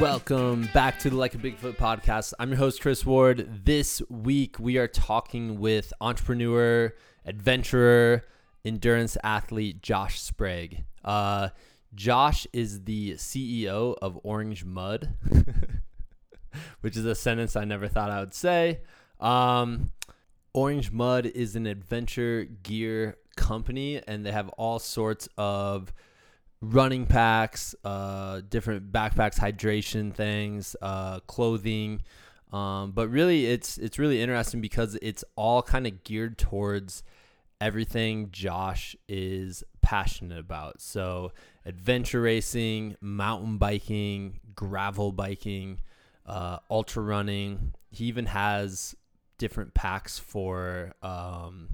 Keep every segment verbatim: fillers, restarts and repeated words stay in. Welcome back to the Like a Bigfoot podcast. I'm your host, Chris Ward. This week, we are talking with entrepreneur, adventurer, endurance athlete, Josh Sprague. Uh, Josh is the C E O of Orange Mud, which is a sentence I never thought I would say. Um, Orange Mud is an adventure gear company, and they have all sorts of running packs, uh, different backpacks, hydration things, uh, clothing. Um, but really, it's it's really interesting because it's all kind of geared towards everything Josh is passionate about. So adventure racing, mountain biking, gravel biking, uh, ultra running. He even has different packs for um,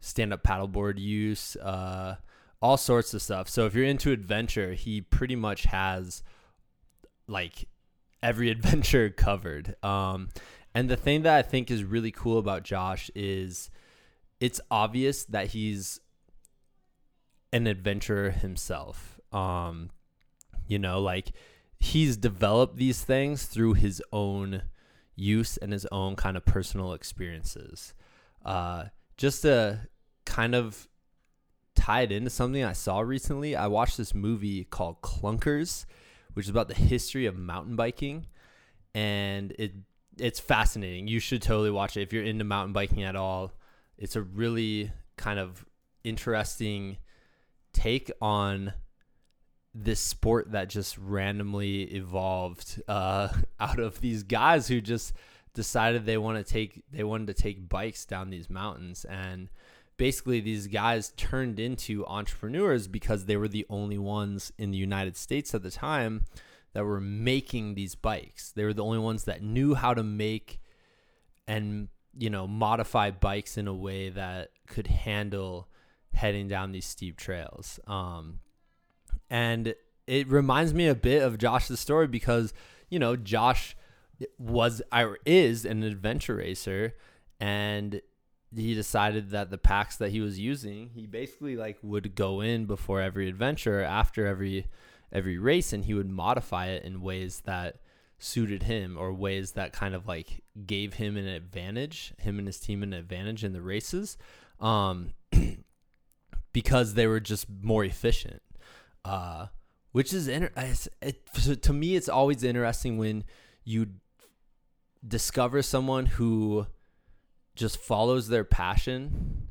stand-up paddleboard use, uh, all sorts of stuff. So if you're into adventure, he pretty much has like every adventure covered. Um, and the thing that I think is really cool about Josh is it's obvious that he's an adventurer himself. Um, you know, like he's developed these things through his own use and his own kind of personal experiences. Uh, just to kind of tie it into something I saw recently, I watched this movie called Clunkers, which is about the history of mountain biking, and it it's fascinating. You should totally watch it if you're into mountain biking at all. It's a really kind of interesting take on this sport that just randomly evolved uh, out of these guys who just decided they want to take they wanted to take bikes down these mountains. And basically these guys turned into entrepreneurs because they were the only ones in the United States at the time that were making these bikes. They were the only ones that knew how to make and, you know, modify bikes in a way that could handle heading down these steep trails. Um, And it reminds me a bit of Josh's story because, you know, Josh was or is an adventure racer, and he decided that the packs that he was using, he basically like would go in before every adventure, after every every race, and he would modify it in ways that suited him or ways that kind of like gave him an advantage, him and his team an advantage in the races, um, because they were just more efficient. Uh, which is, inter- it, it, to me, it's always interesting when you discover someone who just follows their passion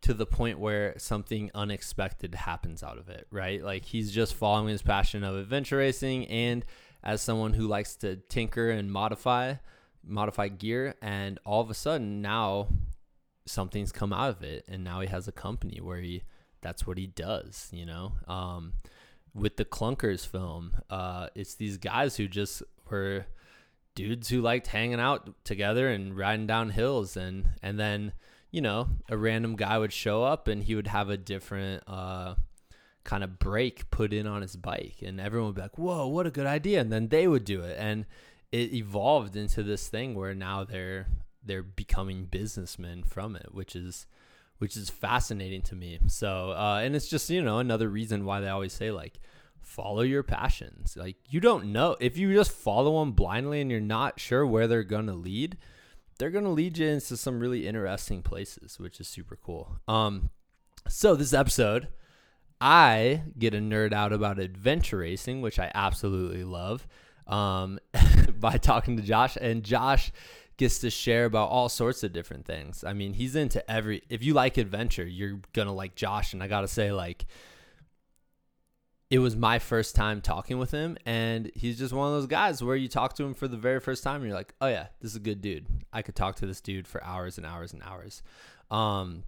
to the point where something unexpected happens out of it, right? Like he's just following his passion of adventure racing, and as someone who likes to tinker and modify, modify gear, and all of a sudden now something's come out of it, and now he has a company where he that's what he does, you know. Um, with the Clunkers film, uh, it's these guys who just were dudes who liked hanging out together and riding down hills, and and then, you know, a random guy would show up and he would have a different uh, kind of brake put in on his bike, and everyone would be like, "Whoa, what a good idea!" And then they would do it, and it evolved into this thing where now they're they're becoming businessmen from it, which is. which is fascinating to me. So, uh, and it's just, you know, another reason why they always say like, follow your passions. Like you don't know if you just follow them blindly and you're not sure where they're going to lead, they're going to lead you into some really interesting places, which is super cool. Um, so this episode, I get a nerd out about adventure racing, which I absolutely love, um, by talking to Josh, and Josh gets to share about all sorts of different things. I mean, he's into every, if you like adventure, you're gonna like Josh. And I gotta say, like, it was my first time talking with him, and he's just one of those guys where you talk to him for the very first time and you're like, oh yeah, this is a good dude. I could talk to this dude for hours and hours and hours. Um,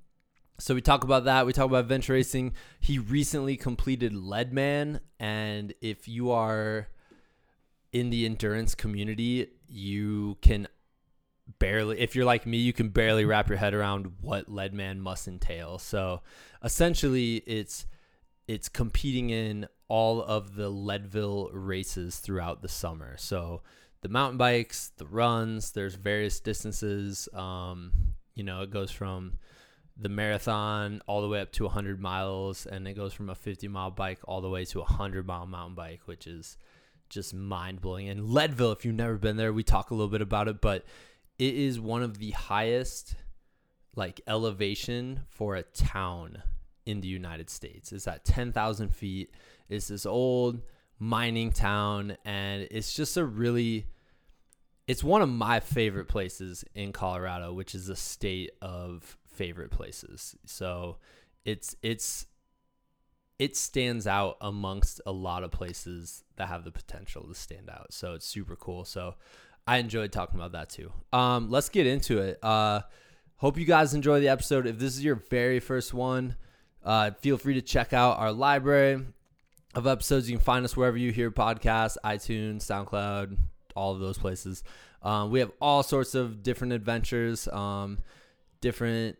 so we talk about that. We talk about adventure racing. He recently completed Leadman, and if you are in the endurance community, you can barely, if you're like me, you can barely wrap your head around what Leadman must entail. So essentially it's it's competing in all of the Leadville races throughout the summer. So the mountain bikes, the runs, there's various distances. Um, you know, it goes from the marathon all the way up to one hundred miles, and it goes from a fifty mile bike all the way to a one hundred mile mountain bike, which is just mind-blowing. And Leadville, if you've never been there, we talk a little bit about it, but it is one of the highest like elevation for a town in the United States. It's at ten thousand feet. It's this old mining town, and it's just a really, it's one of my favorite places in Colorado, which is a state of favorite places. So it's, it's, it stands out amongst a lot of places that have the potential to stand out. So it's super cool. So I enjoyed talking about that too. Um, let's get into it. Uh, hope you guys enjoy the episode. If this is your very first one, uh, feel free to check out our library of episodes. You can find us wherever you hear podcasts, iTunes, SoundCloud, all of those places. Um, we have all sorts of different adventures, um, different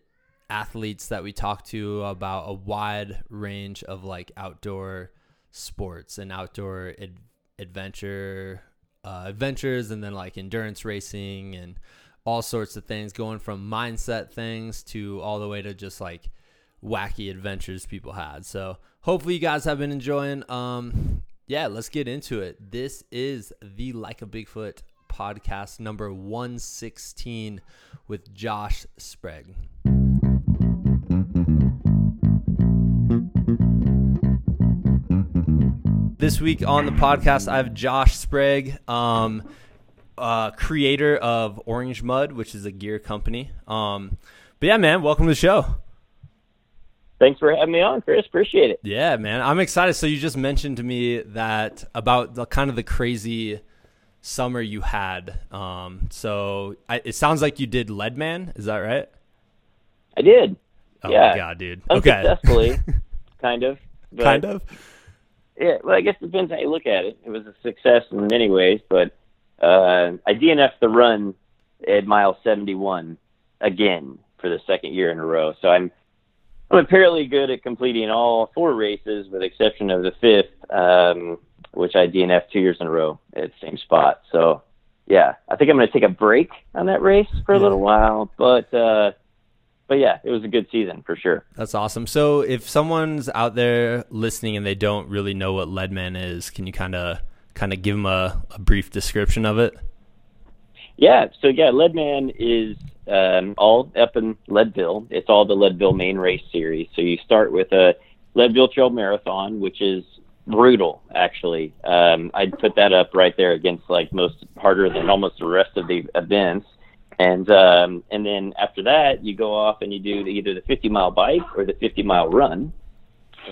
athletes that we talk to about a wide range of like outdoor sports and outdoor ad- adventure uh, adventures, and then like endurance racing and all sorts of things, going from mindset things to all the way to just like wacky adventures people had. So hopefully you guys have been enjoying. Um, yeah, let's get into it. This is the Like a Bigfoot podcast number one sixteen with Josh Sprague. This week on the podcast, I have Josh Sprague, um, uh, creator of Orange Mud, which is a gear company. Um, but yeah, man, welcome to the show. Thanks for having me on, Chris. Appreciate it. Yeah, man, I'm excited. So you just mentioned to me that about the kind of the crazy summer you had. Um, so I, it sounds like you did Leadman. Is that right? I did. Oh yeah. My God, dude. Unsuccessfully, okay. kind of. But... Kind of. Yeah, well, I guess it depends how you look at it. It was a success in many ways, but uh, I D N F'd the run at mile seventy-one again for the second year in a row. So I'm I'm apparently good at completing all four races, with the exception of the fifth, um, which I D N F'd two years in a row at the same spot. So, yeah, I think I'm going to take a break on that race for a yeah. little while, but... Uh, But yeah, it was a good season for sure. That's awesome. So if someone's out there listening and they don't really know what Leadman is, can you kind of kind of give them a, a brief description of it? Yeah. So yeah, Leadman is um, all up in Leadville. It's all the Leadville main race series. So you start with a Leadville trail marathon, which is brutal, actually. Um, I'd put that up right there against like most harder than almost the rest of the events. And um, and then after that, you go off and you do either the fifty-mile bike or the fifty-mile run,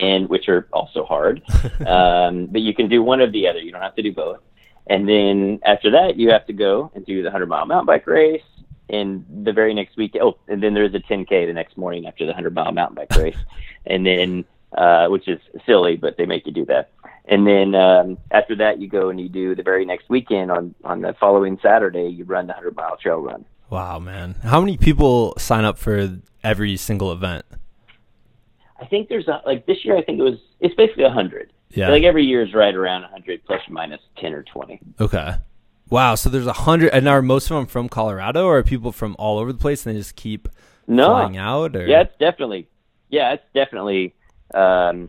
and which are also hard. um, but you can do one or the other. You don't have to do both. And then after that, you have to go and do the hundred-mile mountain bike race. And the very next week, oh, and then there's a ten K the next morning after the hundred-mile mountain bike race. and then, uh, which is silly, but they make you do that. And then um, after that, you go and you do the very next weekend on, on the following Saturday, you run the hundred-mile trail run. Wow, man. How many people sign up for every single event? I think there's, a, like, this year I think it was, it's basically one hundred. Yeah. So like, every year is right around one hundred plus or minus ten or twenty. Okay. Wow, so there's one hundred, and are most of them from Colorado, or are people from all over the place and they just keep no. flying out? Or? Yeah, it's definitely, yeah, it's definitely um,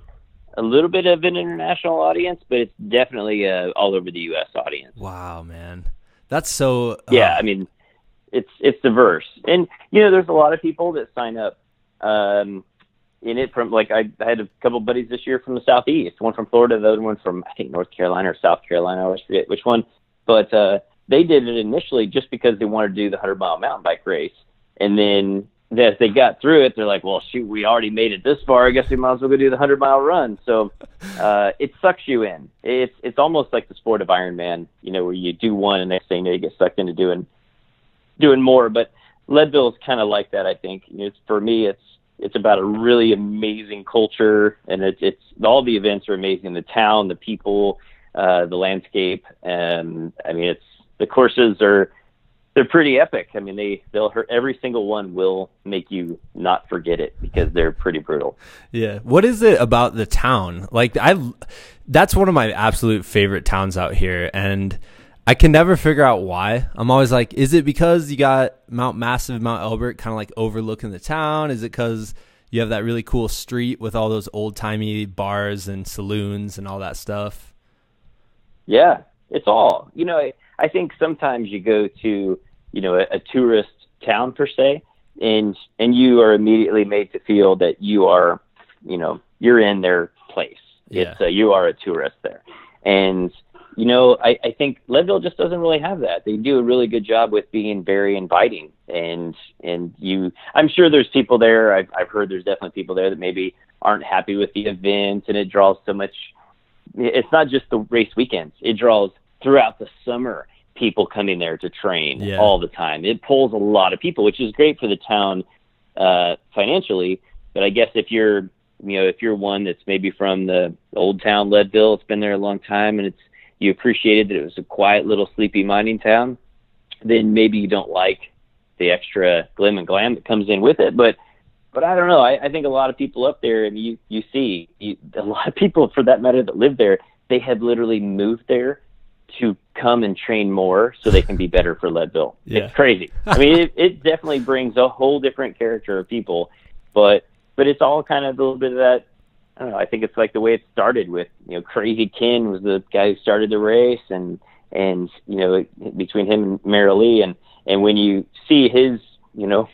a little bit of an international audience, but it's definitely an all over the U S audience. Wow, man. That's so... Uh, yeah, I mean... It's it's diverse, and you know there's a lot of people that sign up um, in it from like I, I had a couple of buddies this year from the southeast, one from Florida, the other one from I think North Carolina or South Carolina, I always forget which one, but uh, they did it initially just because they wanted to do the hundred mile mountain bike race, and then as they got through it, they're like, well, shoot, we already made it this far, I guess we might as well go do the hundred mile run. So uh, it sucks you in. It's it's almost like the sport of Ironman, you know, where you do one and next thing you know you get sucked into doing. doing more, but Leadville is kind of like that. I think it's for me, it's, it's about a really amazing culture, and it's, it's all the events are amazing. The town, the people, uh, the landscape. And I mean, it's, the courses are, they're pretty epic. I mean, they, they'll hurt every single one will make you not forget it because they're pretty brutal. Yeah. What is it about the town? Like I, that's one of my absolute favorite towns out here. And I can never figure out why. I'm always like, is it because you got Mount Massive, Mount Elbert kind of like overlooking the town? Is it because you have that really cool street with all those old timey bars and saloons and all that stuff? Yeah. it's all, you know, I, I think sometimes you go to, you know, a, a tourist town per se, and, and you are immediately made to feel that you are, you know, you're in their place. Yeah. It's a, you are a tourist there. And, you know, I, I think Leadville just doesn't really have that. They do a really good job with being very inviting. And, and you, I'm sure there's people there. I've, I've heard there's definitely people there that maybe aren't happy with the event, and it draws so much. It's not just the race weekends. It draws throughout the summer, people coming there to train yeah. all the time. It pulls a lot of people, which is great for the town uh, financially. But I guess if you're, you know, if you're one that's maybe from the old town Leadville, it's been there a long time, and it's, you appreciated that it was a quiet little sleepy mining town, then maybe you don't like the extra glim and glam that comes in with it. But, but I don't know. I, I think a lot of people up there, and you, you see you, a lot of people for that matter that live there, they have literally moved there to come and train more so they can be better for Leadville. Yeah. It's crazy. I mean, it, it definitely brings a whole different character of people, but, but it's all kind of a little bit of that. I don't know. I think it's like the way it started with, you know, Crazy Ken was the guy who started the race, and, and, you know, between him and Mary Lee, and, and when you see his, you know,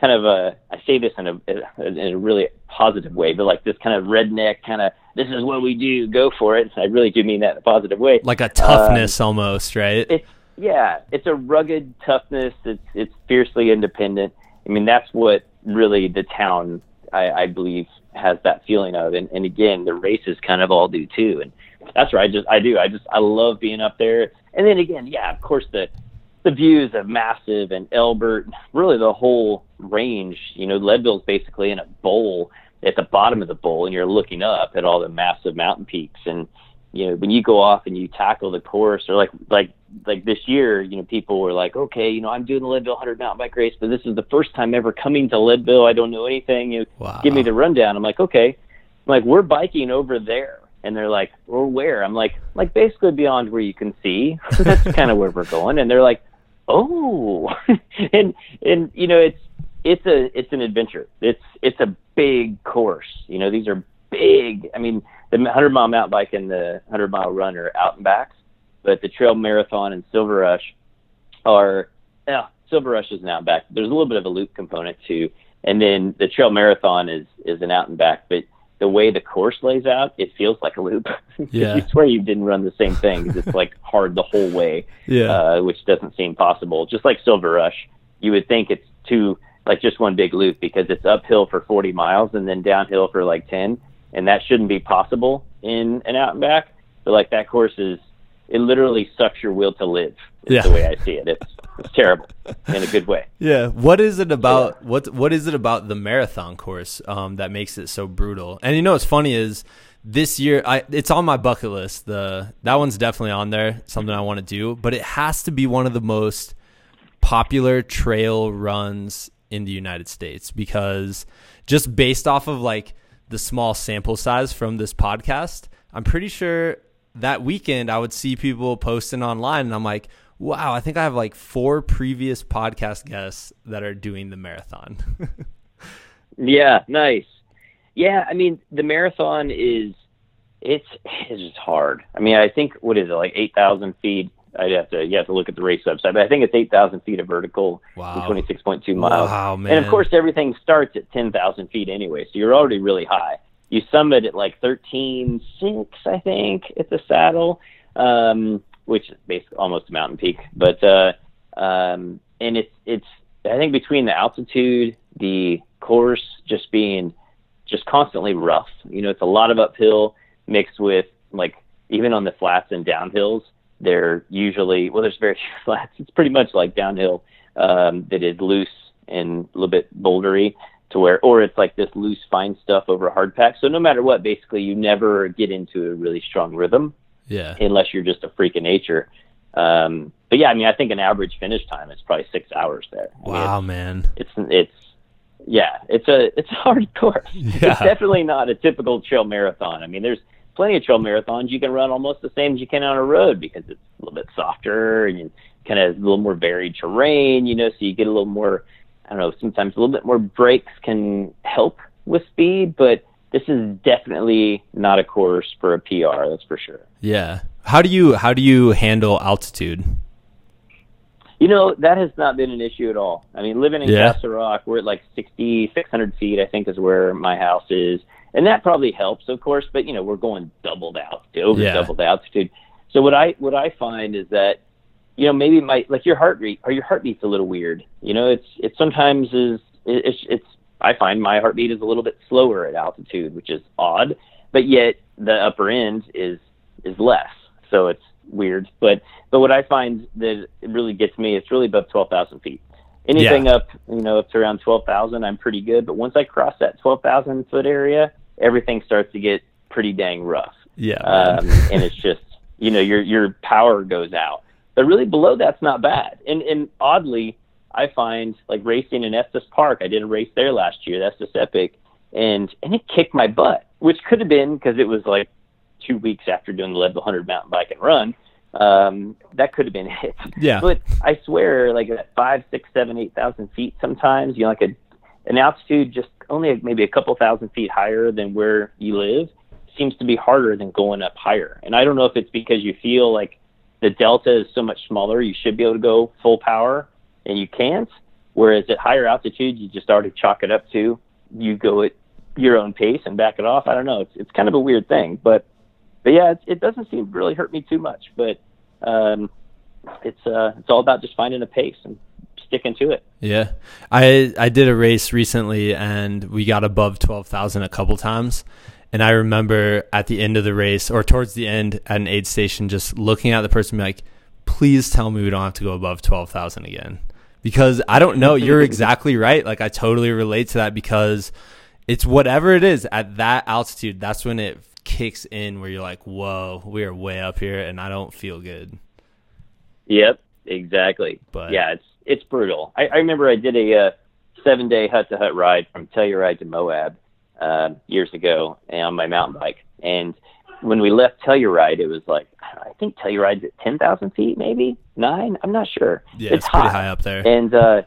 kind of a, I say this in a, in a really positive way, but like this kind of redneck kind of, this is what we do, go for it. I really do mean that in a positive way. Like a toughness um, almost, right? It's, yeah. It's a rugged toughness. It's, it's fiercely independent. I mean, that's what really the town, I, I believe, has that feeling of. And, and again, the races kind of all do too. And that's where I just, I do. I just, I love being up there. And then again, yeah, of course the, the views of Massive and Elbert, really the whole range, you know, Leadville's basically in a bowl at the bottom of the bowl, and you're looking up at all the massive mountain peaks. And, you know, when you go off and you tackle the course, or like, like, like this year, you know, people were like, okay, you know, I'm doing the Leadville one hundred mountain bike race, but this is the first time ever coming to Leadville. I don't know anything. You wow. give me the rundown. I'm like, okay. I'm like, we're biking over there. And they're like, or where? I'm like, like basically beyond where you can see. That's kind of where we're going. And they're like, oh, and, and, you know, it's, it's a, it's an adventure. It's, it's a big course. You know, these are big. I mean, the hundred mile mountain bike and the hundred mile run are out and backs, but the trail marathon and Silver Rush are, yeah, Silver Rush is an out and back. There's a little bit of a loop component too. And then the trail marathon is, is an out and back, but the way the course lays out, it feels like a loop. Yeah. You swear you didn't run the same thing, 'cause it's like hard the whole way, yeah. uh, which doesn't seem possible. Just like Silver Rush, you would think it's two, like just one big loop, because it's uphill for forty miles and then downhill for like ten. And that shouldn't be possible in an out and back. But like that course is, it literally sucks your will to live. Is yeah. the way I see it. It's, it's terrible in a good way. Yeah. What is it about, yeah. what, what is it about the marathon course um, that makes it so brutal? And you know, what's funny is this year, I, it's on my bucket list. The, that one's definitely on there. Something I want to do, but it has to be one of the most popular trail runs in the United States, because just based off of like the small sample size from this podcast, I'm pretty sure that weekend I would see people posting online and I'm like, wow, I think I have like four previous podcast guests that are doing the marathon. Yeah. Nice. Yeah. I mean, the marathon is, it's, it's just hard. I mean, I think, what is it? Like eight thousand feet. I'd have to, you have to look at the race website, but I think it's eight thousand feet of vertical wow. and twenty-six point two miles. Wow, man. And of course everything starts at ten thousand feet anyway. So you're already really high. You summit at like thirteen six, I think, at the saddle, um, which is basically almost a mountain peak, but, uh, um, and it's, it's, I think between the altitude, the course just being just constantly rough, you know, it's a lot of uphill mixed with like, even on the flats and downhills, they're usually, well, there's very few flats. It's pretty much like downhill um, that is loose and a little bit bouldery to where, or it's like this loose, fine stuff over hard pack. So no matter what, basically you never get into a really strong rhythm. Yeah. Unless you're just a freak of nature. Um, but yeah, I mean, I think an average finish time is probably six hours there. I wow, mean, man. It's, it's, yeah, it's a, it's a hard course. Yeah. It's definitely not a typical trail marathon. I mean, there's plenty of trail marathons you can run almost the same as you can on a road, because it's a little bit softer and kind of a little more varied terrain, you know, so you get a little more, I don't know, sometimes a little bit more breaks can help with speed, but this is definitely not a course for a P R. That's for sure. Yeah. How do you, how do you handle altitude? You know, that has not been an issue at all. I mean, living in yeah. Castle Rock, we're at like sixty-six hundred feet, I think, is where my house is. And that probably helps, of course, but, you know, we're going double the altitude, over yeah. double the altitude. So what I, what I find is that, you know, maybe my, like your heart rate or your heartbeat's a little weird. You know, it's, it sometimes is, it's, it's, I find my heartbeat is a little bit slower at altitude, which is odd, but yet the upper end is, is less. So it's weird. But, but what I find that it really gets me, it's really above twelve thousand feet. Anything yeah. up, you know, up to around twelve thousand, I'm pretty good. But once I cross that twelve thousand foot area, everything starts to get pretty dang rough. Yeah. Um, and it's just, you know, your, your power goes out. But really below that's not bad. And, and oddly, I find like racing in Estes Park, I did a race there last year. That's just epic. And, and it kicked my butt, which could have been because it was like two weeks after doing the Leadville one hundred mountain bike and run. Um, that could have been it. Yeah. But I swear, like at five, six, seven, eight thousand feet, sometimes, you know, like a, an altitude just only maybe a couple thousand feet higher than where you live seems to be harder than going up higher. And I don't know if it's because you feel like the delta is so much smaller, you should be able to go full power and you can't. Whereas at higher altitudes, you just already chalk it up to you go at your own pace and back it off. I don't know. It's it's kind of a weird thing, but. But yeah, it, it doesn't seem to really hurt me too much. But um, it's uh, it's all about just finding a pace and sticking to it. Yeah, I I did a race recently and we got above twelve thousand a couple times, and I remember at the end of the race or towards the end at an aid station, just looking at the person and be like, "Please tell me we don't have to go above twelve thousand again," because I don't know. You're exactly right. Like I totally relate to that because it's whatever it is at that altitude. That's when it kicks in where you're like, whoa, we are way up here and I don't feel good. Yep, exactly. But yeah, it's it's brutal. I, I remember I did a uh, seven day hut to hut ride from Telluride to Moab uh, years ago on my mountain bike. And when we left Telluride, it was like, I think Telluride's at ten thousand feet, maybe nine. I'm not sure. Yeah, it's, it's hot. Pretty high up there. And, uh,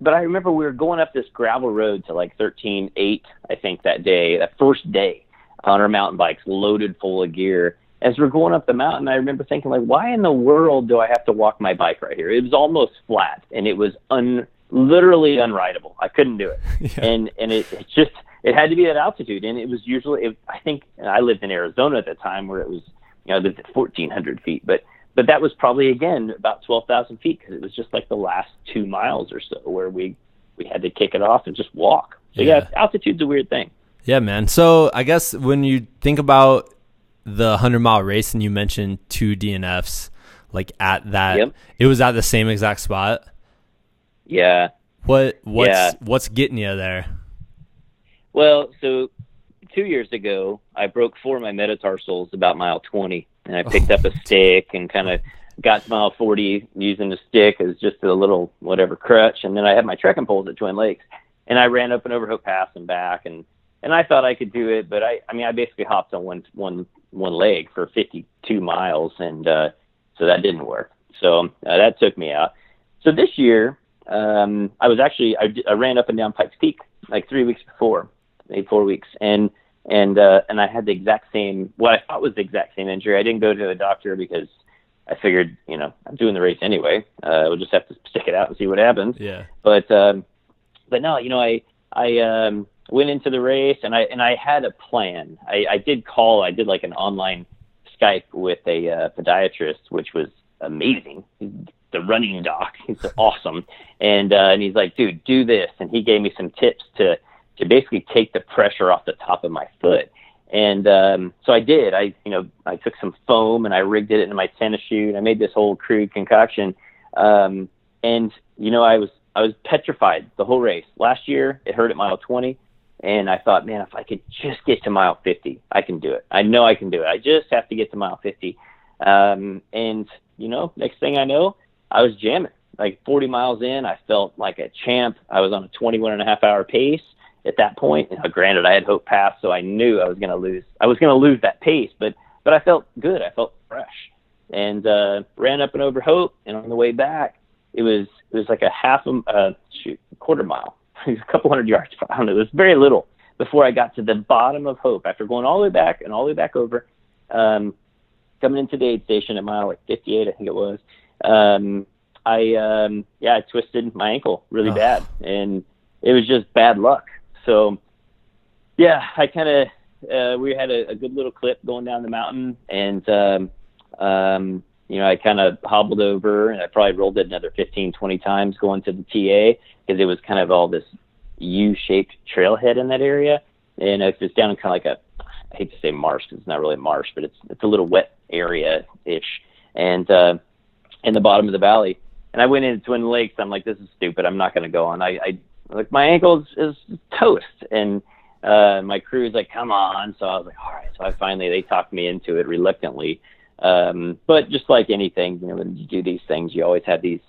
but I remember we were going up this gravel road to like thirteen eight, I think that day, that first day. On our mountain bikes, loaded full of gear. As we're going up the mountain, I remember thinking, like, why in the world do I have to walk my bike right here? It was almost flat, and it was un literally unrideable. I couldn't do it. Yeah. And and it, it just it had to be at altitude, and it was usually it, I think and I lived in Arizona at the time where it was you know I lived at fourteen hundred feet, but but that was probably again about twelve thousand feet because it was just like the last two miles or so where we we had to kick it off and just walk. So yeah, yeah altitude's a weird thing. Yeah, man. So I guess when you think about the one hundred mile race and you mentioned two D N Fs, like at that, yep. It was at the same exact spot. Yeah. What what's yeah. what's getting you there? Well, so two years ago, I broke four of my metatarsals about mile twenty, and I picked oh. up a stick and kind of got to mile forty using the stick as just a little whatever crutch, and then I had my trekking poles at Twin Lakes, and I ran up and over Hope Pass and back and. And I thought I could do it, but I, I mean, I basically hopped on one, one, one leg for fifty-two miles. And, uh, so that didn't work. So uh, that took me out. So this year, um, I was actually, I, I ran up and down Pikes Peak like three weeks before, maybe four weeks. And, and, uh, and I had the exact same, what I thought was the exact same injury. I didn't go to the doctor because I figured, you know, I'm doing the race anyway. Uh, we'll just have to stick it out and see what happens. Yeah. But, um, but no, you know, I, I, um, went into the race and I, and I had a plan. I, I did call, I did like an online Skype with a uh, podiatrist, which was amazing. The running doc, he's awesome. And, uh, and he's like, dude, do this. And he gave me some tips to, to basically take the pressure off the top of my foot. And, um, so I did, I, you know, I took some foam and I rigged it into my tennis shoe and I made this whole crude concoction. Um, and you know, I was, I was petrified the whole race. Last year, it hurt at mile twenty. And I thought, man, if I could just get to mile fifty, I can do it. I know I can do it. I just have to get to mile fifty. Um, and, you know, next thing I know, I was jamming. Like forty miles in, I felt like a champ. I was on a twenty-one and a half hour pace at that point. You know, granted, I had Hope Pass, so I knew I was going to lose. I was going to lose that pace, but but I felt good. I felt fresh. And uh, ran up and over Hope, and on the way back, it was it was like a half a uh, shoot, quarter mile. A couple hundred yards. I don't know. It was very little, before I got to the bottom of Hope, after going all the way back and all the way back over, um, coming into the aid station at mile like fifty-eight, I think it was. Um, I, um, yeah, I twisted my ankle really oh. bad, and it was just bad luck. So yeah, I kind of, uh, we had a, a good little clip going down the mountain, and, um, um, you know, I kind of hobbled over, and I probably rolled it another fifteen, twenty times going to the T A, because it was kind of all this U-shaped trailhead in that area. And it was down in kind of like a, I hate to say marsh, because it's not really marsh, but it's, it's a little wet area-ish. And, uh, in the bottom of the valley. And I went into Twin Lakes. I'm like, this is stupid. I'm not going to go on. I, I like my ankle is, is toast. And, uh, my crew is like, come on. So I was like, all right. So I finally, they talked me into it reluctantly. Um, but just like anything, you know, when you do these things, you always have these,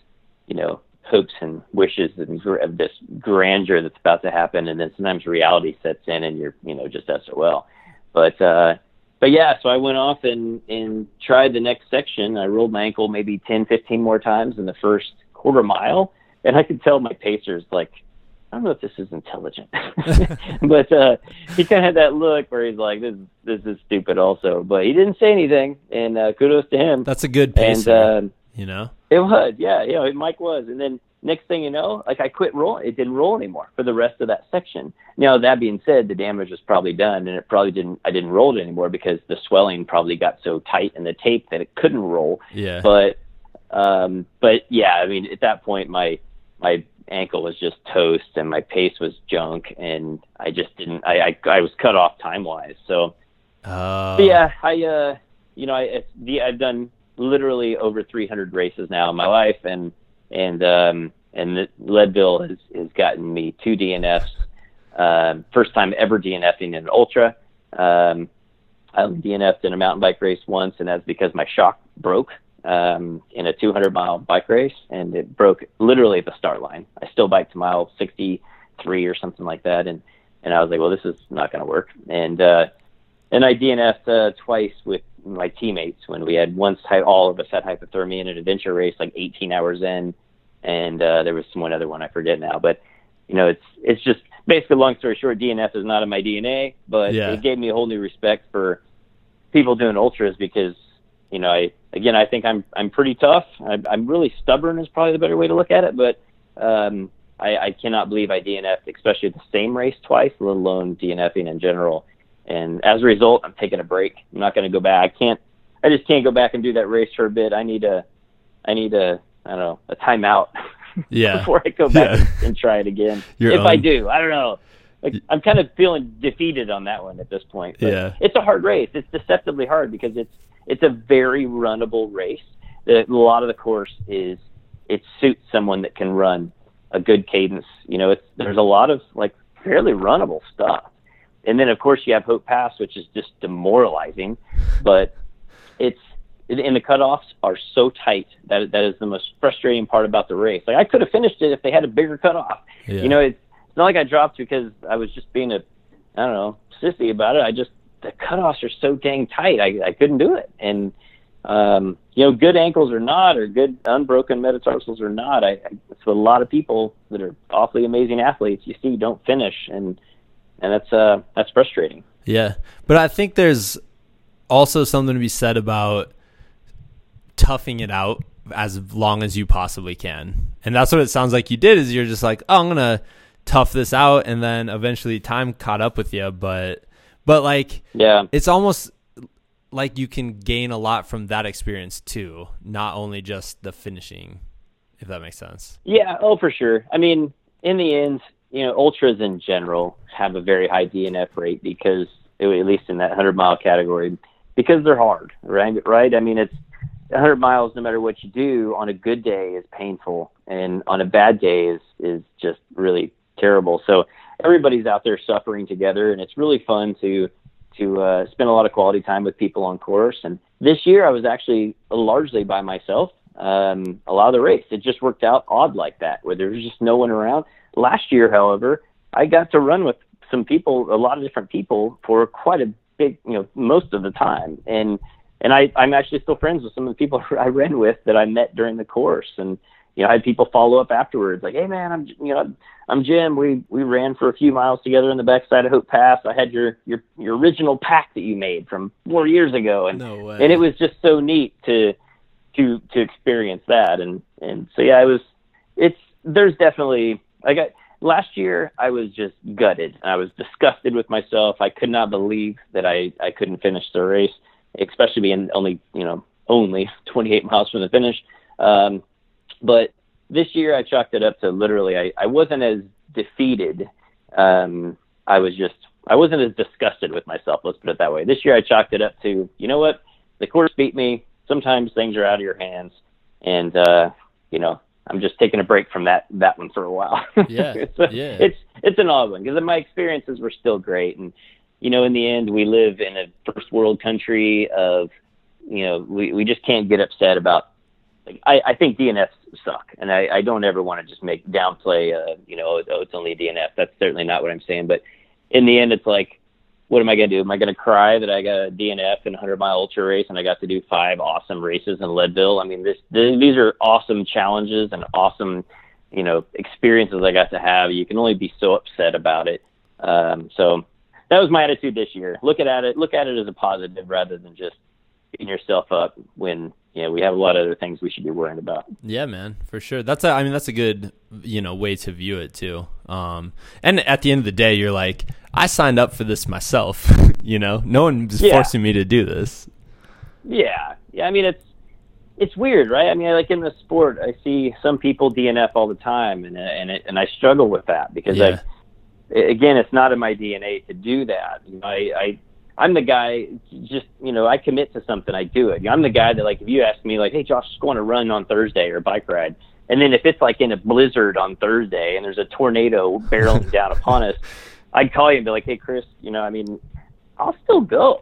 you know, hopes and wishes and of this grandeur that's about to happen. And then sometimes reality sets in and you're, you know, just S O L. But, uh, but yeah, so I went off and, and tried the next section. I rolled my ankle maybe ten, fifteen more times in the first quarter mile. And I could tell my pacer's like, I don't know if this is intelligent, but uh, he kind of had that look where he's like, this, this is stupid also. But he didn't say anything, and uh, kudos to him. That's a good pacer, and, uh, you know? It was, yeah. You know, Mike was. And then next thing you know, like I quit rolling. It didn't roll anymore for the rest of that section. Now, that being said, the damage was probably done, and it probably didn't, I didn't roll it anymore because the swelling probably got so tight in the tape that it couldn't roll. Yeah. But, um, but yeah, I mean, at that point, my, my, ankle was just toast and my pace was junk, and I just didn't, I, I, I was cut off time wise. So uh, yeah, I, uh, you know, I, the, I've done literally over three hundred races now in my life. And, and, um, and Leadville has, has gotten me two D N Fs, um, first time ever DNFing in an ultra. Um, I D N F'd in a mountain bike race once, and that's because my shock broke. Um, in a two hundred mile bike race, and it broke literally at the start line. I still biked to mile sixty-three or something like that. And, and I was like, well, this is not going to work. And, uh, and I D N F'd, uh, twice with my teammates when we had once all of us had hypothermia in an adventure race, like eighteen hours in. And, uh, there was some one other one I forget now, but you know, it's, it's just basically long story short, D N F is not in my D N A, but yeah. It gave me a whole new respect for people doing ultras because, you know, I, again, I think I'm, I'm pretty tough. I'm, I'm really stubborn is probably the better way to look at it, but, um, I, I cannot believe I D N F'd, especially the same race twice, let alone DNFing in general. And as a result, I'm taking a break. I'm not going to go back. I can't, I just can't go back and do that race for a bit. I need a, I need a, I don't know, a timeout yeah. before I go back yeah. and try it again. Your if own. I do, I don't know. Like, I'm kind of feeling defeated on that one at this point. But yeah. It's a hard race. It's deceptively hard because it's, It's a very runnable race. A lot of the course is, it suits someone that can run a good cadence. You know, it's, there's a lot of like fairly runnable stuff. And then of course you have Hope Pass, which is just demoralizing, but it's, and the cutoffs are so tight that that is the most frustrating part about the race. Like I could have finished it if they had a bigger cutoff. Yeah. You know, it's, it's not like I dropped because I was just being a, I don't know, sissy about it. I just, the cutoffs are so dang tight. I, I couldn't do it. And, um, you know, good ankles or not, or good unbroken metatarsals or not. I, I, that's what a lot of people that are awfully amazing athletes you see don't finish. And, and that's, uh, that's frustrating. Yeah. But I think there's also something to be said about toughing it out as long as you possibly can. And that's what it sounds like you did is you're just like, oh, I'm going to tough this out. And then eventually time caught up with you. But, But like, yeah, it's almost like you can gain a lot from that experience too, not only just the finishing, if that makes sense. Yeah. Oh, for sure. I mean, in the end, you know, ultras in general have a very high D N F rate because at least in that hundred mile category, because they're hard, right? Right. I mean, it's a hundred miles, no matter what you do on a good day is painful. And on a bad day is, is just really terrible. So everybody's out there suffering together, and it's really fun to to uh, spend a lot of quality time with people on course. And this year I was actually largely by myself um, a lot of the race. It just worked out odd like that, where there was just no one around. Last year, however, I got to run with some people, a lot of different people for quite a big, you know, most of the time. And and I, I'm actually still friends with some of the people I ran with that I met during the course. And you know, I had people follow up afterwards, like, "Hey man, I'm, you know, I'm Jim. We, we ran for a few miles together in the backside of Hope Pass. I had your, your, your original pack that you made from four years ago." And, no way. And it was just so neat to, to, to experience that. And, and so, yeah, it was, it's, there's definitely, like, I, last year I was just gutted. I was disgusted with myself. I could not believe that I, I couldn't finish the race, especially being only, you know, only twenty-eight miles from the finish. Um, but this year I chalked it up to literally, I, I wasn't as defeated. Um, I was just, I wasn't as disgusted with myself. Let's put it that way. This year I chalked it up to, you know what? The course beat me. Sometimes things are out of your hands. And, uh, you know, I'm just taking a break from that, that one for a while. Yeah, so yeah. It's, it's an odd one because my experiences were still great. And, you know, in the end, we live in a first world country of, you know, we, we just can't get upset about, like, I, I think D N Fs suck, and I, I don't ever want to just make downplay, uh, you know, oh, it's only a D N F. That's certainly not what I'm saying. But in the end, it's like, what am I going to do? Am I going to cry that I got a D N F in a hundred mile ultra race and I got to do five awesome races in Leadville? I mean, this, this, these are awesome challenges and awesome, you know, experiences I got to have. You can only be so upset about it. Um, so that was my attitude this year. Look at it, look at it as a positive rather than just beating yourself up when, you know, we have a lot of other things we should be worrying about. Yeah, man, for sure. That's a, I mean, that's a good, you know, way to view it too. Um, and at the end of the day, you're like, I signed up for this myself, you know, no one's yeah. forcing me to do this. Yeah. Yeah. I mean, it's, it's weird, right? I mean, like in the sport, I see some people D N F all the time and, and it, and I struggle with that because yeah. I, again, it's not in my D N A to do that. You know, I, I, I'm the guy, just, you know, I commit to something, I do it. I'm the guy that, like, if you ask me, like, "Hey, Josh, just going to run on Thursday or bike ride." And then if it's like in a blizzard on Thursday and there's a tornado barreling down upon us, I'd call you and be like, "Hey, Chris, you know, I mean, I'll still go,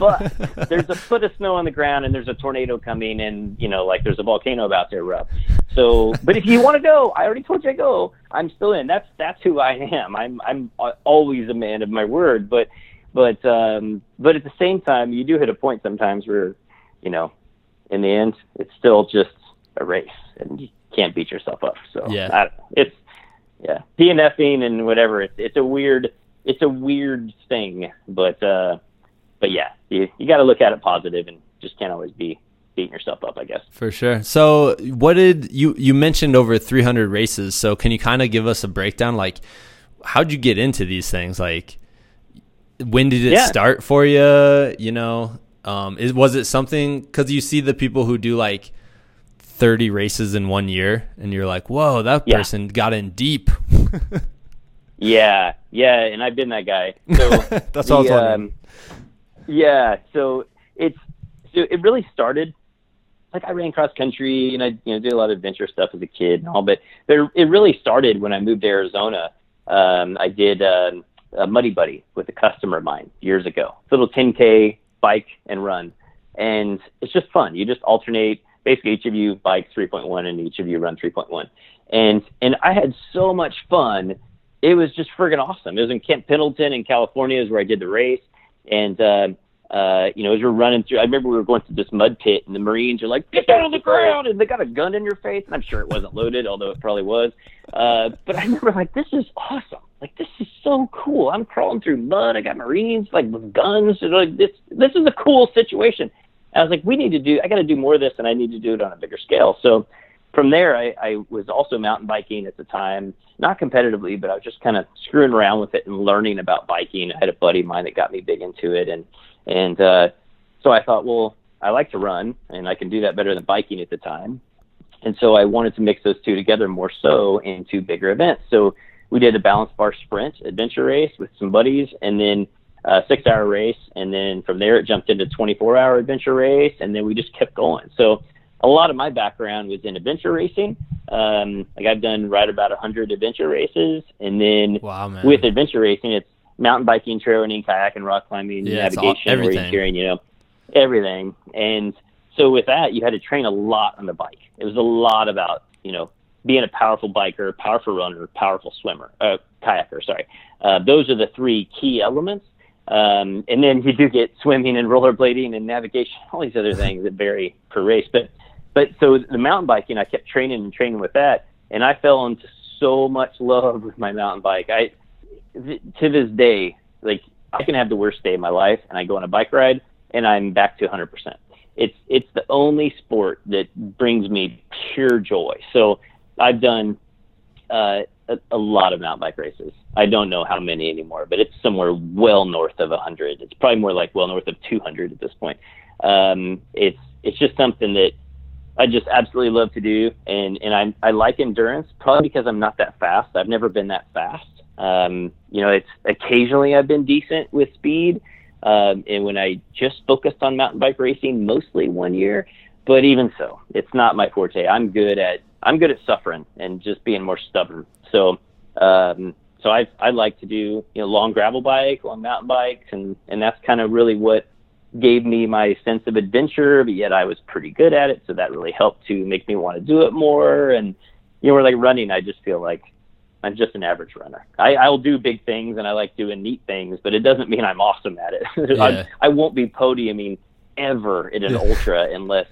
but there's a foot of snow on the ground and there's a tornado coming and, you know, like there's a volcano about to erupt. So, but if you want to go, I already told you I go, I'm still in." That's, that's who I am. I'm, I'm always a man of my word, but, But um, but at the same time, you do hit a point sometimes where, you know, in the end, it's still just a race, and you can't beat yourself up. So yeah, I, it's yeah, DNFing and whatever. It's it's a weird it's a weird thing, but uh, but yeah, you you got to look at it positive, and just can't always be beating yourself up, I guess. For sure. So what did you you mentioned over three hundred races? So can you kind of give us a breakdown? Like, how'd you get into these things? Like, when did it yeah. start for you? You know, um, is, was it something, cause you see the people who do like thirty races in one year and you're like, whoa, that yeah. person got in deep. yeah. Yeah. And I've been that guy. So that's the, all. Um, yeah. So it's, so it really started, like, I ran cross country and I, you know, did a lot of adventure stuff as a kid and all, but there, it really started when I moved to Arizona. Um, I did, um, uh, a Muddy Buddy with a customer of mine years ago, little ten K bike and run. And it's just fun. You just alternate. Basically, each of you bike three point one and each of you run three point one. And, and I had so much fun. It was just friggin' awesome. It was in Camp Pendleton in California is where I did the race. And, uh, uh, you know, as we're running through, I remember we were going through this mud pit and the Marines are like, "Get down on the ground." And they got a gun in your face. And I'm sure it wasn't loaded, although it probably was. Uh, but I remember, like, this is awesome. Like, this is so cool. I'm crawling through mud. I got Marines, like, with guns. And, like, this this is a cool situation. And I was like, we need to do, I got to do more of this, and I need to do it on a bigger scale. So from there, I, I was also mountain biking at the time, not competitively, but I was just kind of screwing around with it and learning about biking. I had a buddy of mine that got me big into it. And, and uh, so I thought, well, I like to run, and I can do that better than biking at the time. And so I wanted to mix those two together more so into bigger events. So we did a balance bar sprint adventure race with some buddies, and then a six hour race. And then from there, it jumped into twenty-four hour adventure race. And then we just kept going. So a lot of my background was in adventure racing. Um, like, I've done right about one hundred adventure races. And then wow, man. With adventure racing, it's mountain biking, trail running, kayaking, rock climbing, yeah, navigation, orienteering, you know, everything. And so with that, you had to train a lot on the bike. It was a lot about, you know, being a powerful biker, powerful runner, powerful swimmer, uh, kayaker, sorry. Uh, those are the three key elements. Um, and then you do get swimming and rollerblading and navigation, all these other things that vary per race. But But so the mountain biking, I kept training and training with that, and I fell into so much love with my mountain bike. I th- to this day, like, I can have the worst day of my life, and I go on a bike ride, and I'm back to one hundred percent. It's it's the only sport that brings me pure joy. So I've done uh, a, a lot of mountain bike races. I don't know how many anymore, but it's somewhere well north of one hundred. It's probably more like well north of two hundred at this point. Um, it's it's just something that I just absolutely love to do, and and I I like endurance, probably because I'm not that fast. I've never been that fast. Um, you know, it's occasionally I've been decent with speed. Um, and when I just focused on mountain bike racing, mostly one year, but even so, it's not my forte. I'm good at, I'm good at suffering and just being more stubborn. So, um, so I, I like to do, you know, long gravel bike, long mountain bikes. And, and that's kind of really what gave me my sense of adventure, but yet I was pretty good at it. So that really helped to make me want to do it more. And, you know, we're like running, I just feel like I'm just an average runner. I, I'll do big things, and I like doing neat things, but it doesn't mean I'm awesome at it. Yeah. I won't be podiuming ever at an ultra unless,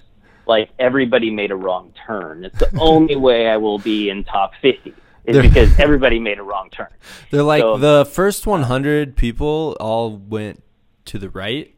like, everybody made a wrong turn. It's the only way I will be in top fifty is they're, because everybody made a wrong turn. They're like, so, the first one hundred people all went to the right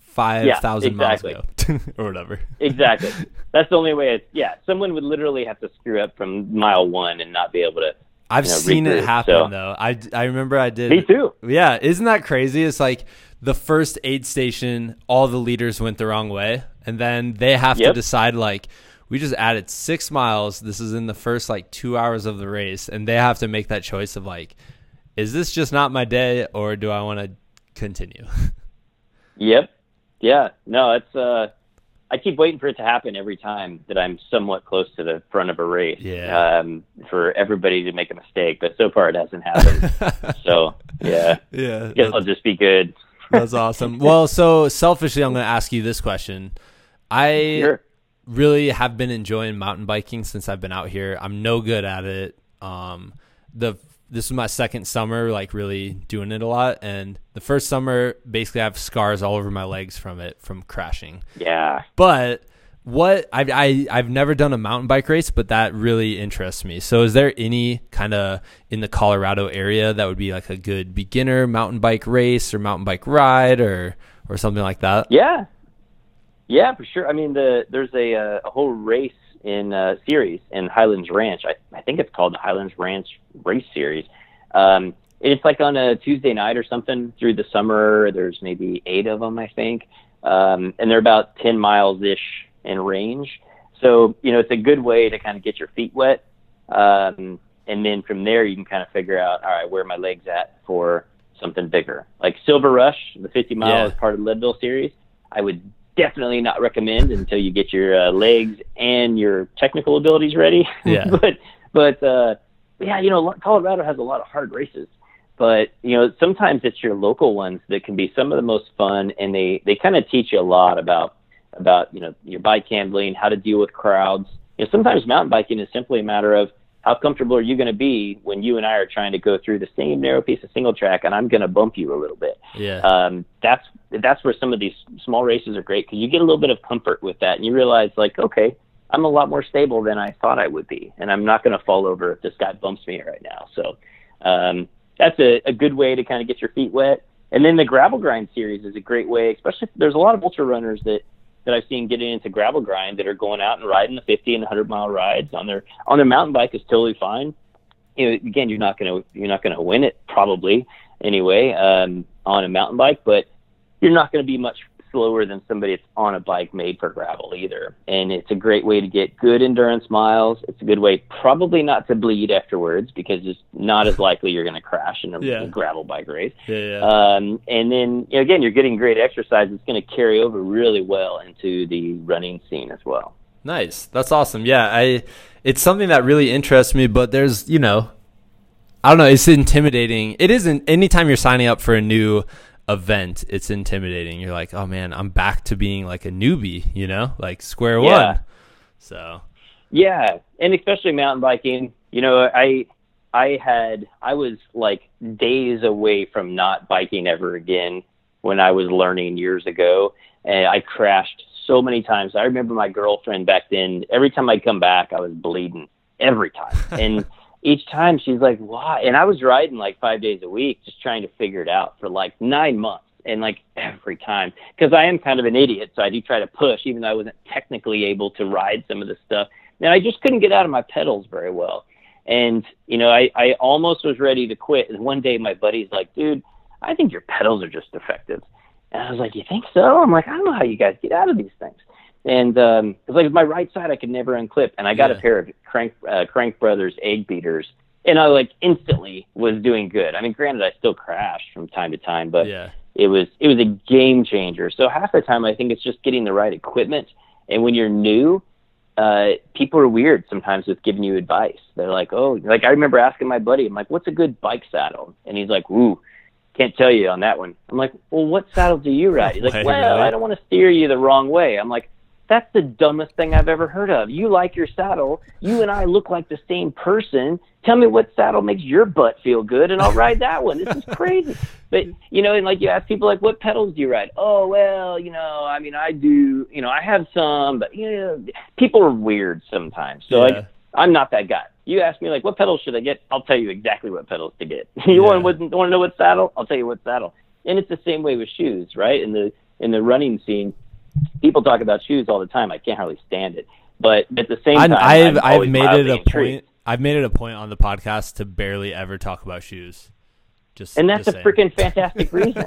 five thousand yeah, exactly. miles ago or whatever. Exactly. That's the only way. It's, yeah, someone would literally have to screw up from mile one and not be able to. I've you know, seen regroup, it happen, so. though. I, I remember I did. Me too. Yeah. Isn't that crazy? It's like the first aid station, all the leaders went the wrong way. And then they have yep. to decide, like, we just added six miles. This is in the first, like, two hours of the race. And they have to make that choice of, like, is this just not my day, or do I want to continue? Yep. Yeah. No, it's uh, I keep waiting for it to happen every time that I'm somewhat close to the front of a race, yeah. um, for everybody to make a mistake, but so far it hasn't happened. So yeah, yeah, I'll just be good. That's awesome. Well, so selfishly, I'm going to ask you this question. I sure. really have been enjoying mountain biking since I've been out here. I'm no good at it. Um, the, this is my second summer, like, really doing it a lot. And the first summer, basically I have scars all over my legs from it, from crashing. Yeah. But what I, I, I've never done a mountain bike race, but that really interests me. So is there any kind of in the Colorado area that would be like a good beginner mountain bike race or mountain bike ride or, or something like that? Yeah. Yeah, for sure. I mean, the, there's a, a whole race in a series in Highlands Ranch. I, I think it's called the Highlands Ranch Race Series. Um, it's like on a Tuesday night or something through the summer. There's maybe eight of them, I think. Um, and they're about ten miles-ish in range. So, you know, it's a good way to kind of get your feet wet. Um, and then from there, you can kind of figure out, all right, where are my legs at for something bigger? Like Silver Rush, the fifty mile is yeah. part of the Leadville series. I would definitely not recommend until you get your uh, legs and your technical abilities ready. Yeah. but, but, uh, yeah, you know, Colorado has a lot of hard races, but, you know, sometimes it's your local ones that can be some of the most fun. And they, they kind of teach you a lot about, about, you know, your bike handling, how to deal with crowds. You know, sometimes mountain biking is simply a matter of how comfortable are you going to be when you and I are trying to go through the same narrow piece of single track, and I'm going to bump you a little bit. Yeah. Um, that's, that's where some of these small races are great, because you get a little bit of comfort with that, and you realize, like, okay, I'm a lot more stable than I thought I would be, and I'm not going to fall over if this guy bumps me right now. So um, that's a, a good way to kind of get your feet wet. And then the Gravel Grind series is a great way, especially if there's a lot of ultra runners that, that I've seen getting into Gravel Grind that are going out and riding the fifty and one hundred mile rides on their on their mountain bike is totally fine. You know, again, you're not going to you're not going to win it probably anyway um, on a mountain bike, but you're not going to be much slower than somebody that's on a bike made for gravel either. And it's a great way to get good endurance miles. It's a good way probably not to bleed afterwards, because it's not as likely you're going to crash in a yeah. gravel bike race. Yeah, yeah. Um, and then, you know, again, you're getting great exercise. It's going to carry over really well into the running scene as well. Nice. That's awesome. Yeah. I, it's something that really interests me, but there's, you know, I don't know. It's intimidating. It isn't anytime you're signing up for a new event, it's intimidating. You're like, oh man, I'm back to being like a newbie, you know, like square yeah. one. So yeah, and especially mountain biking, you know, I I had I was like days away from not biking ever again when I was learning years ago, and I crashed so many times. I remember my girlfriend back then, every time I'd come back, I was bleeding every time. And each time she's like, why? And I was riding like five days a week, just trying to figure it out for like nine months. And like every time, because I am kind of an idiot. So I do try to push, even though I wasn't technically able to ride some of this stuff. And I just couldn't get out of my pedals very well. And, you know, I, I almost was ready to quit. And one day my buddy's like, dude, I think your pedals are just defective. And I was like, you think so? I'm like, I don't know how you guys get out of these things. And um, it's like my right side, I could never unclip. And I got yeah. a pair of Crank, uh, Crank Brothers egg beaters. And I like instantly was doing good. I mean, granted, I still crashed from time to time, but yeah. it was, it was a game changer. So half the time I think it's just getting the right equipment. And when you're new, uh, people are weird sometimes with giving you advice. They're like, oh, like I remember asking my buddy, I'm like, what's a good bike saddle? And he's like, ooh, can't tell you on that one. I'm like, well, what saddle do you ride? He's like, well, I don't want to steer you the wrong way. I'm like, that's the dumbest thing I've ever heard of. You like your saddle. You and I look like the same person. Tell me what saddle makes your butt feel good, and I'll ride that one. This is crazy. But, you know, and like you ask people, like, what pedals do you ride? Oh, well, you know, I mean, I do, you know, I have some, but, you know, people are weird sometimes. So, yeah. like, I'm not that guy. You ask me, like, what pedals should I get? I'll tell you exactly what pedals to get. you yeah. want, want to know what saddle? I'll tell you what saddle. And it's the same way with shoes, right? In the in the running scene, people talk about shoes all the time. I can't hardly stand it. But at the same time, I, I've, I've made it a point. Intrigued. I've made it a point on the podcast to barely ever talk about shoes. Just and that's just a freaking fantastic reason.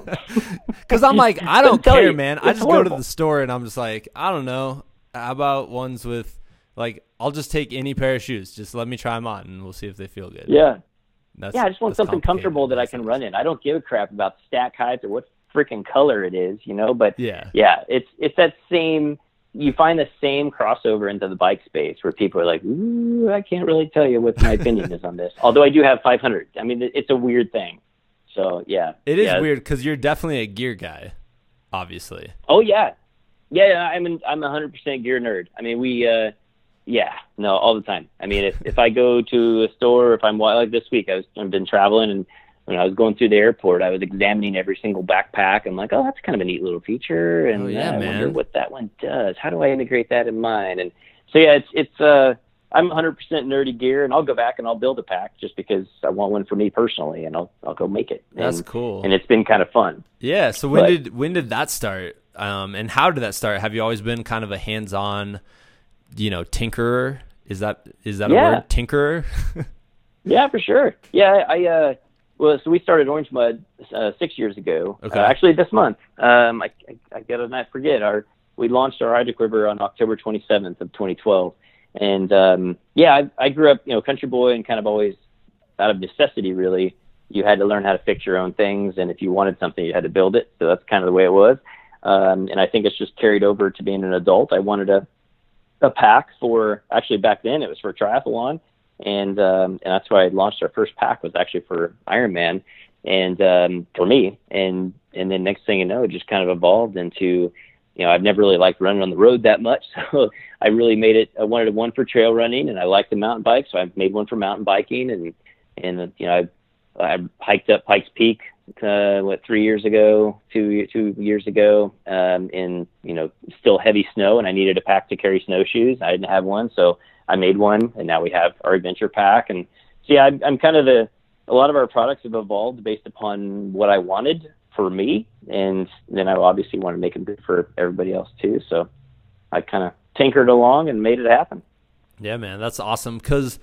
Because I'm like, I don't care, you, man. I just horrible. Go to the store and I'm just like, I don't know. How about ones with, like, I'll just take any pair of shoes. Just let me try them on and we'll see if they feel good. Yeah. That's, yeah, I just want something comfortable that I can run in. I don't give a crap about stack heights or what freaking color it is, you know, but yeah, yeah, it's it's that same, you find the same crossover into the bike space where people are like, ooh, I can't really tell you what my opinion is on this. Although I do have five hundred. I mean, it's a weird thing. So yeah, it is yeah. weird because you're definitely a gear guy, obviously. Oh yeah, yeah. yeah I'm an, I'm one hundred percent gear nerd. I mean, we, uh, yeah, no, all the time. I mean, if if I go to a store, if I'm like this week, I was I've been traveling and. When I was going through the airport, I was examining every single backpack. I'm like, oh, that's kind of a neat little feature. And oh, yeah, I man. wonder what that one does. How do I integrate that in mine? And so, yeah, it's, it's, uh, I'm one hundred percent nerdy gear, and I'll go back and I'll build a pack just because I want one for me personally, and I'll, I'll go make it. And, that's cool. And it's been kind of fun. Yeah. So when but, did, when did that start? Um, and how did that start? Have you always been kind of a hands-on, you know, tinkerer? Is that, is that yeah. a word? Tinkerer? Yeah, for sure. Yeah. I, uh, Well, so we started Orange Mud uh, six years ago. Okay. Uh, actually, this month. Um, I, I, I gotta not forget our. We launched our HydraQuiver on October twenty-seventh of twenty twelve, and um, yeah, I, I grew up, you know, country boy, and kind of always out of necessity. Really, you had to learn how to fix your own things, and if you wanted something, you had to build it. So that's kind of the way it was, um, and I think it's just carried over to being an adult. I wanted a a pack for actually back then it was for triathlon. And, um, and that's why I launched our first pack was actually for Ironman and, um, for me. And, and then next thing you know, it just kind of evolved into, you know, I've never really liked running on the road that much. So I really made it, I wanted one for trail running and I liked the mountain bike. So I made one for mountain biking and, and, you know, I, I hiked up Pikes Peak, uh, what, three years ago, two, two years ago, um, in, you know, still heavy snow and I needed a pack to carry snowshoes. I didn't have one. So I made one, and now we have our adventure pack. And so, yeah, I'm, I'm kind of the, a lot of our products have evolved based upon what I wanted for me. And then I obviously want to make them good for everybody else too. So I kind of tinkered along and made it happen. Yeah, man, that's awesome. Cause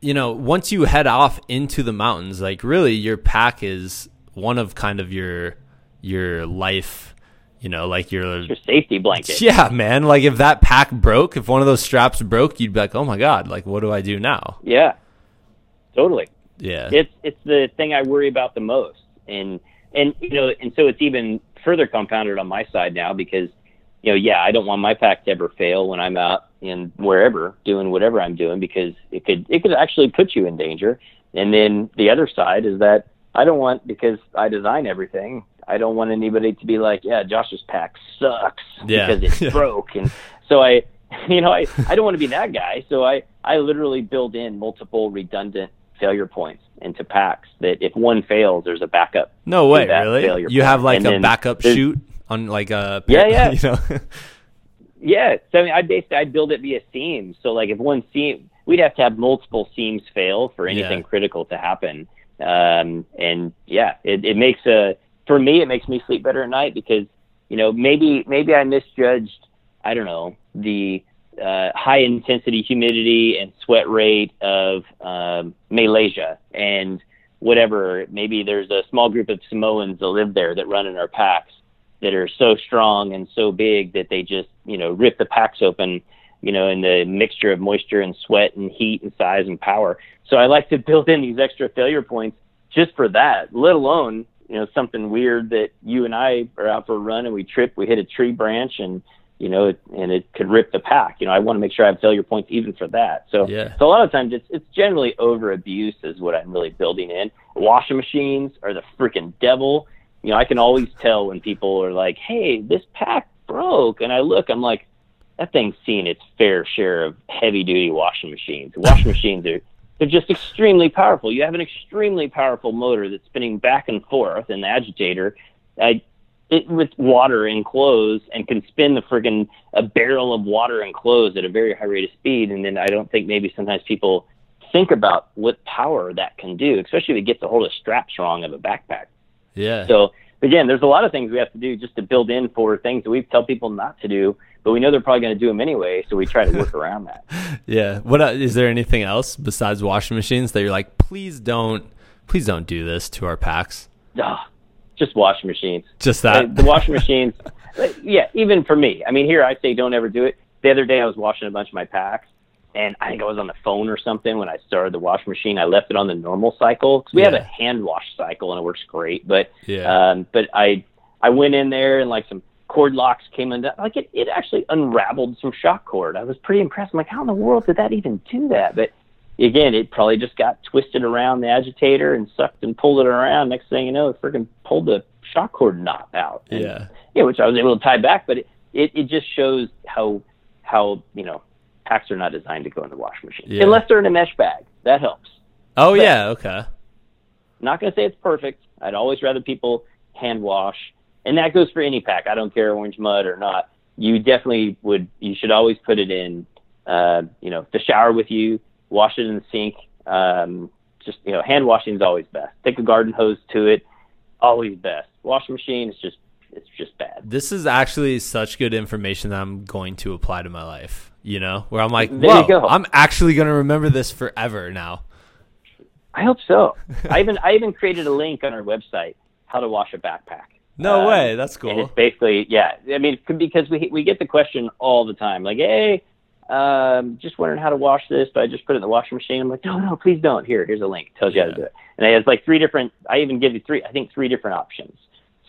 you know, once you head off into the mountains, like really your pack is one of kind of your, your life, you know, like your, your safety blanket. Yeah, man. Like if that pack broke, if one of those straps broke, you'd be like, oh my God, like what do I do now? Yeah, totally. Yeah. It's, it's the thing I worry about the most. And, and, you know, and so it's even further compounded on my side now because, you know, yeah, I don't want my pack to ever fail when I'm out in wherever doing whatever I'm doing, because it could, it could actually put you in danger. And then the other side is that I don't want, because I design everything, I don't want anybody to be like, yeah, Josh's pack sucks yeah. because it broke. And so I, you know, I, I don't want to be that guy. So I, I literally build in multiple redundant failure points into packs that if one fails, there's a backup. No way. Really? You point. have like and a backup chute on like a yeah yeah you know yeah. So I mean, I basically I'd build it via seams. So like if one seam, we'd have to have multiple seams fail for anything yeah. critical to happen. Um, and yeah, it, it makes a for me it makes me sleep better at night because you know maybe maybe I misjudged I don't know the uh, high intensity humidity and sweat rate of um, Malaysia and whatever. Maybe there's a small group of Samoans that live there that run in our packs that are so strong and so big that they just, you know, rip the packs open, you know, in the mixture of moisture and sweat and heat and size and power. So I like to build in these extra failure points just for that, let alone, you know, something weird that you and I are out for a run and we trip, we hit a tree branch and, you know, it, and it could rip the pack. You know, I want to make sure I have failure points even for that. So, yeah. so a lot of times it's it's generally over abuse is what I'm really building in. Washing machines are the freaking devil. You know, I can always tell when people are like, hey, this pack broke. And I look, I'm like, that thing's seen its fair share of heavy-duty washing machines. Washing machines are they're just extremely powerful. You have an extremely powerful motor that's spinning back and forth, an agitator, I, it, with water in clothes, and can spin the friggin' a barrel of water in clothes at a very high rate of speed. And then I don't think maybe sometimes people think about what power that can do, especially if it gets a hold of straps wrong of a backpack. Yeah. So again, there's a lot of things we have to do just to build in for things that we tell people not to do, but we know they're probably going to do them anyway. So we try to work around that. Yeah. What, is there anything else besides washing machines that you're like, please don't, please don't do this to our packs? Oh, just washing machines. Just that. I, the washing machines. Yeah. Even for me, I mean, here I say, don't ever do it. The other day I was washing a bunch of my packs and I think I was on the phone or something when I started the washing machine. I left it on the normal cycle because we yeah. have a hand wash cycle and it works great. But yeah. um, but I I went in there and like some cord locks came undone. Like it, it actually unraveled some shock cord. I was pretty impressed. I'm like, how in the world did that even do that? But again, it probably just got twisted around the agitator and sucked and pulled it around. Next thing you know, it freaking pulled the shock cord knot out. And, yeah. Yeah, which I was able to tie back. But it, it, it just shows how how, you know, packs are not designed to go in the washing machine. Yeah. Unless they're in a mesh bag. That helps. Oh, but yeah, okay. Not going to say it's perfect. I'd always rather people hand wash. And that goes for any pack. I don't care Orange Mud or not. You definitely would, you should always put it in, uh, you know, the shower with you, wash it in the sink. Um, just, you know, hand washing is always best. Take a garden hose to it. Always best. Washing machine is just, it's just bad. This is actually such good information that I'm going to apply to my life. You know, where I'm like, whoa, I'm actually going to remember this forever now. I hope so. I even I even created a link on our website, how to wash a backpack. No um, way. That's cool. And it's basically, yeah. I mean, because we we get the question all the time, like, hey, um, just wondering how to wash this, but I just put it in the washing machine. I'm like, no, no, please don't. Here, here's a link. It tells you yeah. how to do it. And it has like three different, I even give you three, I think three different options.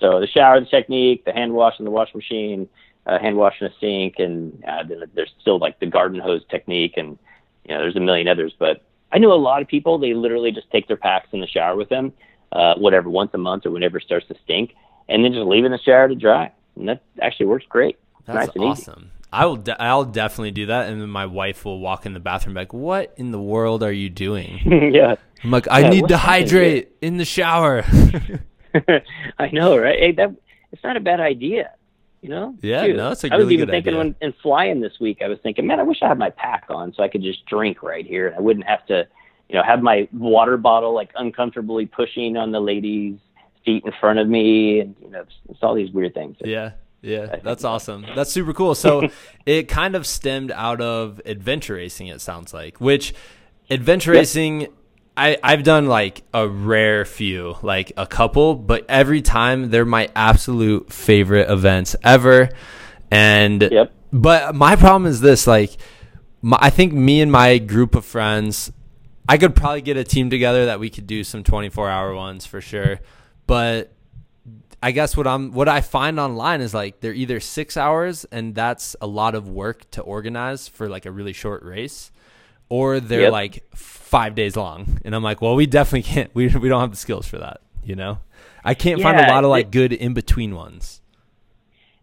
So the shower, the technique, the hand wash and the washing machine, Uh, hand wash in a sink, and uh, there's still like the garden hose technique, and you know there's a million others. But I know a lot of people, they literally just take their packs in the shower with them, uh, whatever, once a month or whenever it starts to stink, and then just leave it in the shower to dry, and that actually works great. It's that's nice and awesome. Easy. I will. De- I'll definitely do that, and then my wife will walk in the bathroom like, "What in the world are you doing?" yeah, I'm like, "I yeah, need to hydrate in the shower." I know, right? Hey, that it's not a bad idea. You know? Yeah, dude, no, it's a really good idea. I was even thinking when, in flying this week, I was thinking, man, I wish I had my pack on so I could just drink right here. And I wouldn't have to, you know, have my water bottle like uncomfortably pushing on the lady's feet in front of me. And, you know, it's, it's all these weird things. Yeah, yeah, that's awesome. That's super cool. So it kind of stemmed out of adventure racing, it sounds like, which adventure yeah. racing, I, I've done like a rare few, like a couple, but every time they're my absolute favorite events ever. And, yep. but my problem is this, like, my, I think me and my group of friends, I could probably get a team together that we could do some twenty-four hour ones for sure. But I guess what I'm, what I find online is like, they're either six hours and that's a lot of work to organize for like a really short race, or they're yep. like five days long. And I'm like, well, we definitely can't, we we don't have the skills for that. You know, I can't yeah, find a lot of like it, good in between ones.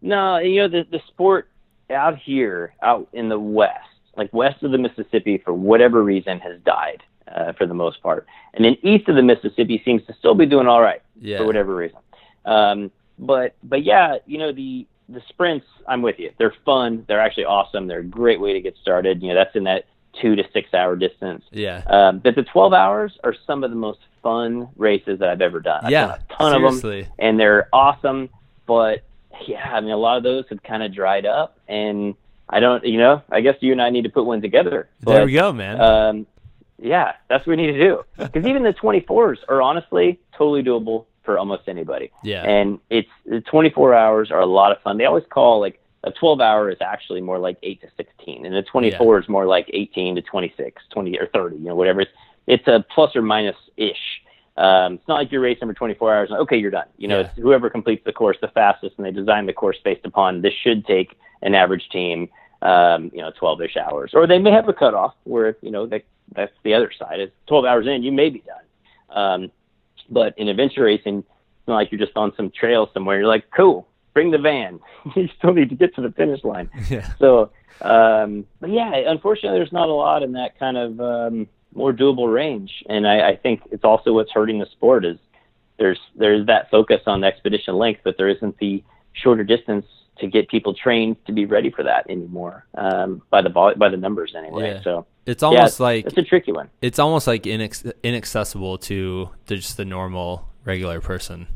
No, you know, the, the sport out here, out in the West, like west of the Mississippi, for whatever reason has died uh, for the most part. And then east of the Mississippi seems to still be doing all right yeah. for whatever reason. Um, But but yeah, you know, the the sprints, I'm with you. They're fun. They're actually awesome. They're a great way to get started. You know, that's in that two to six hour distance. Yeah. Um, but the twelve hours are some of the most fun races that I've ever done. I've yeah, done a ton seriously. of them, and they're awesome. But yeah, I mean, a lot of those have kind of dried up, and I don't, you know, I guess you and I need to put one together. But, there we go, man. Um, yeah, that's what we need to do. Because even the twenty-fours are honestly totally doable for almost anybody. Yeah. And it's the twenty-four hours are a lot of fun. They always call, like, a twelve hour is actually more like eight to sixteen, and a twenty-four yeah. is more like eighteen to twenty-six, twenty or thirty, you know, whatever. It's, it's a plus or minus-ish. Um, it's not like your race number twenty-four hours, okay, you're done. You know, yeah. it's whoever completes the course the fastest, and they design the course based upon this should take an average team, um, you know, twelve-ish hours. Or they may have a cutoff where, you know, they, that's the other side. It's twelve hours in, you may be done. Um, but in adventure racing, it's not like you're just on some trail somewhere. You're like, cool, bring the van. You still need to get to the finish line. Yeah. So, um, but yeah, unfortunately, there's not a lot in that kind of um, more doable range. And I, I think it's also what's hurting the sport is there's there's that focus on expedition length, but there isn't the shorter distance to get people trained to be ready for that anymore, um, by the by the numbers anyway. Yeah. So it's almost yeah, it's, like it's a tricky one. It's almost like inex- inaccessible to, to just the normal regular person.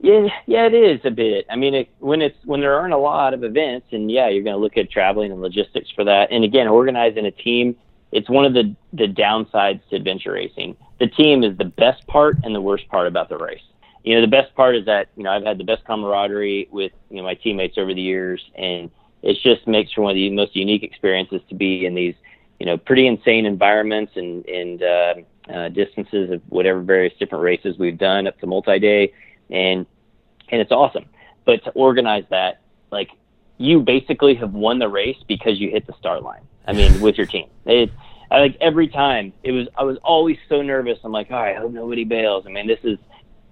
Yeah, yeah, it is a bit. I mean, it, when it's when there aren't a lot of events, and yeah, you're going to look at traveling and logistics for that. And again, organizing a team, it's one of the the downsides to adventure racing. The team is the best part and the worst part about the race. You know, the best part is that, you know, I've had the best camaraderie with, you know, my teammates over the years, and it just makes for one of the most unique experiences to be in these, you know, pretty insane environments and, and uh, uh, distances of whatever various different races we've done up to multi-day, and and it's awesome. But to organize that, like, you basically have won the race because you hit the start line. I mean, with your team. It's, I like every time it was, I was always so nervous. I'm like, all right, I hope nobody bails. I mean, this is,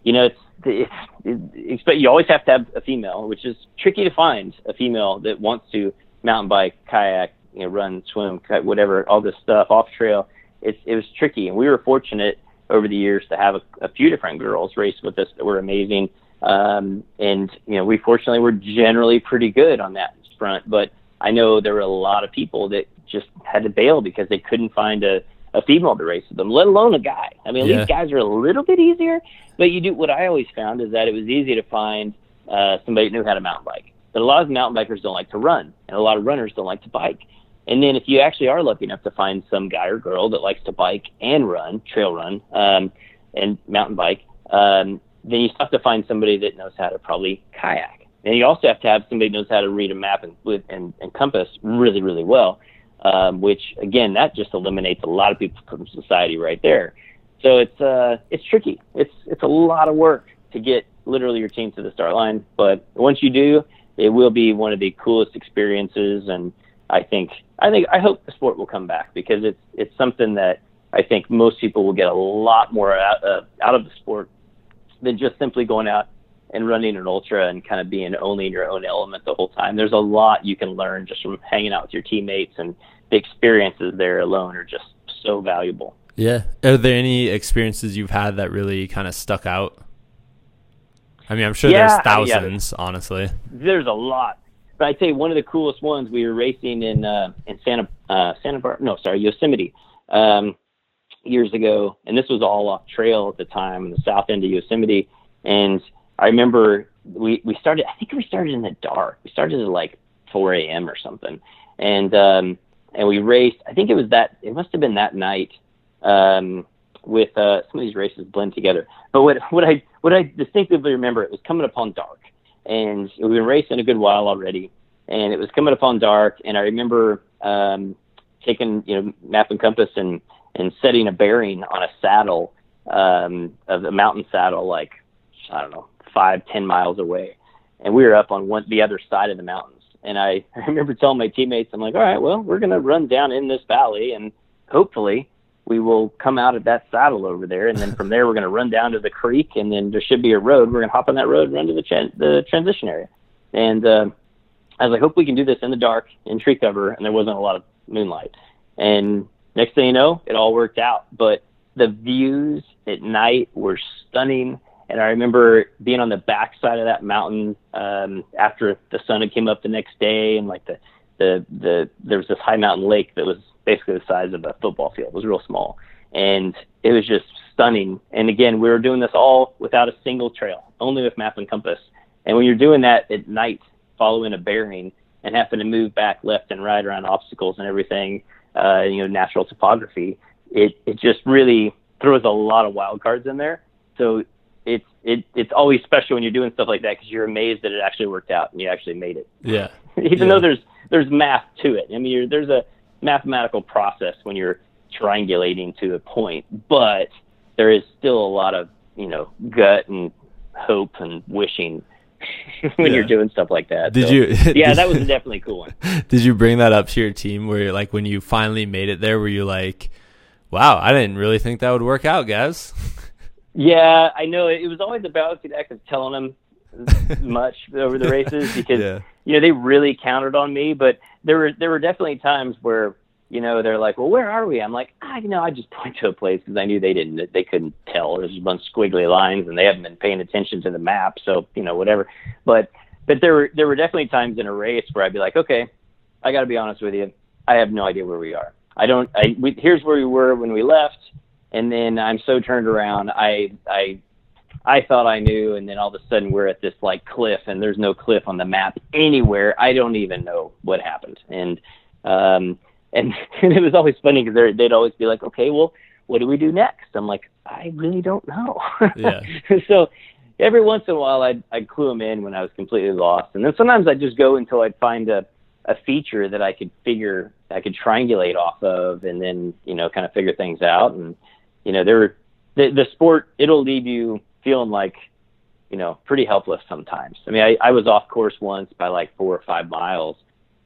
you know, it's, it's, it's, it's, you always have to have a female, which is tricky to find a female that wants to mountain bike, kayak, you know, run, swim, whatever, all this stuff off trail. It's, it was tricky. And we were fortunate over the years to have a, a few different girls race with us that were amazing. Um, and, you know, we fortunately were generally pretty good on that front, but I know there were a lot of people that just had to bail because they couldn't find a, a female to race with them, let alone a guy. I mean, yeah. These guys are a little bit easier, but you do, what I always found is that it was easy to find uh, somebody that knew how to mountain bike. But a lot of mountain bikers don't like to run, and a lot of runners don't like to bike. And then if you actually are lucky enough to find some guy or girl that likes to bike and run, trail run, um, and mountain bike, um, then you have to find somebody that knows how to probably kayak. And you also have to have somebody who knows how to read a map and, and, and compass really, really well, um, which, again, that just eliminates a lot of people from society right there. So it's uh, it's tricky. It's it's a lot of work to get literally your team to the start line. But once you do, it will be one of the coolest experiences. And I think I think I hope the sport will come back because it's it's something that I think most people will get a lot more out, uh, out of the sport than just simply going out and running an ultra and kind of being only in your own element the whole time. There's a lot you can learn just from hanging out with your teammates, and the experiences there alone are just so valuable. Yeah. Are there any experiences you've had that really kind of stuck out? I mean, I'm sure yeah, there's thousands, yeah. honestly. There's a lot. But I tell you, one of the coolest ones, we were racing in, uh, in Santa, uh, Santa Barbara, no, sorry, Yosemite, um, years ago. And this was all off trail at the time in the south end of Yosemite. And I remember we, we started, I think we started in the dark. We started at like four a.m. or something. And, um, and we raced, I think it was that, it must've been that night, um, with, uh, some of these races blend together. But what, what I, what I distinctively remember, it was coming upon dark, and we've been racing a good while already. And it was coming upon dark. And I remember, um, taking, you know, map and compass and, and setting a bearing on a saddle, um, of a mountain saddle, like, I don't know, five, ten miles away. And we were up on one, the other side of the mountains. And I, I remember telling my teammates, I'm like, all right, well, we're going to run down in this valley, and hopefully we will come out at that saddle over there. And then from there, we're going to run down to the creek, and then there should be a road. We're going to hop on that road and run to the, tra- the transition area. And uh, I was like, hope we can do this in the dark, in tree cover. And there wasn't a lot of moonlight. And next thing you know, it all worked out. But the views at night were stunning. And I remember being on the backside of that mountain um, after the sun had came up the next day, and like the, the, the, there was this high mountain lake that was basically the size of a football field. It was real small, and it was just stunning. And again, we were doing this all without a single trail, only with map and compass. And when you're doing that at night, following a bearing and having to move back left and right around obstacles and everything, uh, you know, natural topography, it, it just really throws a lot of wild cards in there. So it's, it, it's always special when you're doing stuff like that, because you're amazed that it actually worked out and you actually made it. Yeah. Even yeah. though there's, there's math to it. I mean, you're, there's a mathematical process when you're triangulating to a point, but there is still a lot of, you know, gut and hope and wishing when yeah. you're doing stuff like that. Did so, you? Yeah, that was definitely a cool one. Did you bring that up to your team? Where you're like, when you finally made it there, were you like, wow, I didn't really think that would work out, guys? Yeah, I know. It was always a balancing act of telling them much over the races, because yeah. you know, they really counted on me. But there were there were definitely times where, you know, they're like, well, where are we? I'm like, I you know, I just point to a place because I knew they didn't, they couldn't tell. There's a bunch of squiggly lines and they haven't been paying attention to the map. So, you know, whatever. But, but there were, there were definitely times in a race where I'd be like, okay, I got to be honest with you. I have no idea where we are. I don't, I, we, here's where we were when we left. And then I'm so turned around. I, I, I thought I knew. And then all of a sudden we're at this like cliff, and there's no cliff on the map anywhere. I don't even know what happened. And, um, And, and it was always funny because they'd always be like, okay, well, what do we do next? I'm like, I really don't know. Yeah. So every once in a while I'd, I'd clue them in when I was completely lost. And then sometimes I'd just go until I'd find a, a feature that I could figure, I could triangulate off of, and then, you know, kind of figure things out. And, you know, there were, the, the sport, it'll leave you feeling like, you know, pretty helpless sometimes. I mean, I, I was off course once by like four or five miles,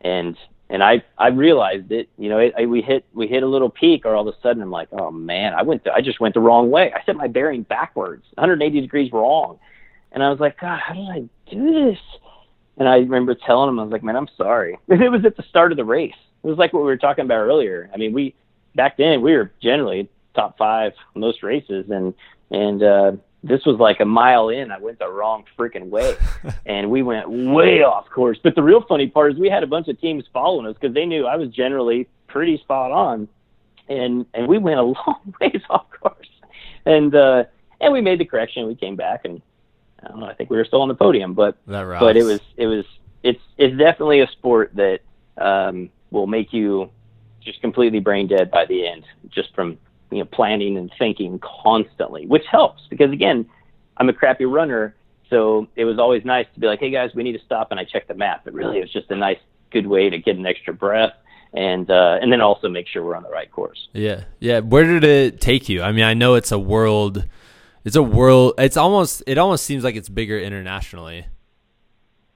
and And I, I realized it, you know, I, I, we hit, we hit a little peak, or all of a sudden I'm like, oh man, I went, th- I just went the wrong way. I set my bearing backwards, one hundred eighty degrees wrong. And I was like, God, how did I do this? And I remember telling him, I was like, man, I'm sorry. And it was at the start of the race. It was like what we were talking about earlier. I mean, we, back then we were generally top five in most races. And, and, uh, this was like a mile in, I went the wrong freaking way, and we went way off course. But the real funny part is we had a bunch of teams following us because they knew I was generally pretty spot on, and, and we went a long ways off course, and, uh, and we made the correction. We came back, and I don't know, I think we were still on the podium, but, but it was, it was, it's, it's definitely a sport that, um, will make you just completely brain dead by the end, just from, you know, planning and thinking constantly, which helps because, again, I'm a crappy runner. So it was always nice to be like, hey guys, we need to stop. And I checked the map, but really it was just a nice, good way to get an extra breath. And, uh, and then also make sure we're on the right course. Yeah. Yeah. Where did it take you? I mean, I know it's a world, it's a world, it's almost, it almost seems like it's bigger internationally.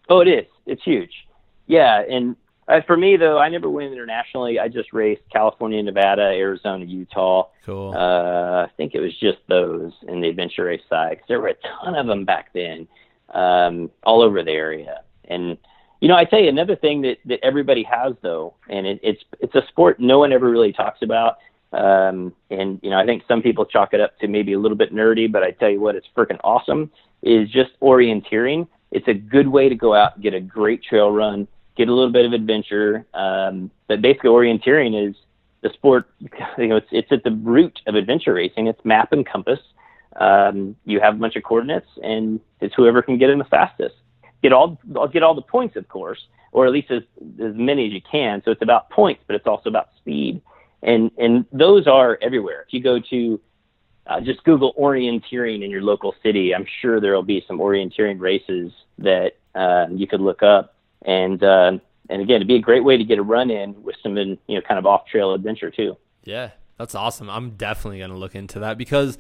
Oh, it is. It's huge. Yeah. And Uh, for me, though, I never went internationally. I just raced California, Nevada, Arizona, Utah. Cool. Uh, I think it was just those in the adventure race side, because there were a ton of them back then, um, all over the area. And, you know, I tell you, another thing that, that everybody has, though, and it, it's it's a sport no one ever really talks about. Um, and, you know, I think some people chalk it up to maybe a little bit nerdy, but I tell you what, it's freaking awesome, is just orienteering. It's a good way to go out and get a great trail run, get a little bit of adventure. Um, but basically orienteering is the sport, you know, it's, it's at the root of adventure racing. It's map and compass. Um, you have a bunch of coordinates, and it's whoever can get in the fastest. Get all, get all the points, of course, or at least as, as many as you can. So it's about points, but it's also about speed. And, and those are everywhere. If you go to, uh, just Google orienteering in your local city, I'm sure there'll be some orienteering races that, uh, you could look up. And, uh, and again, it'd be a great way to get a run in with some, you know, kind of off trail adventure too. Yeah, that's awesome. I'm definitely going to look into that, because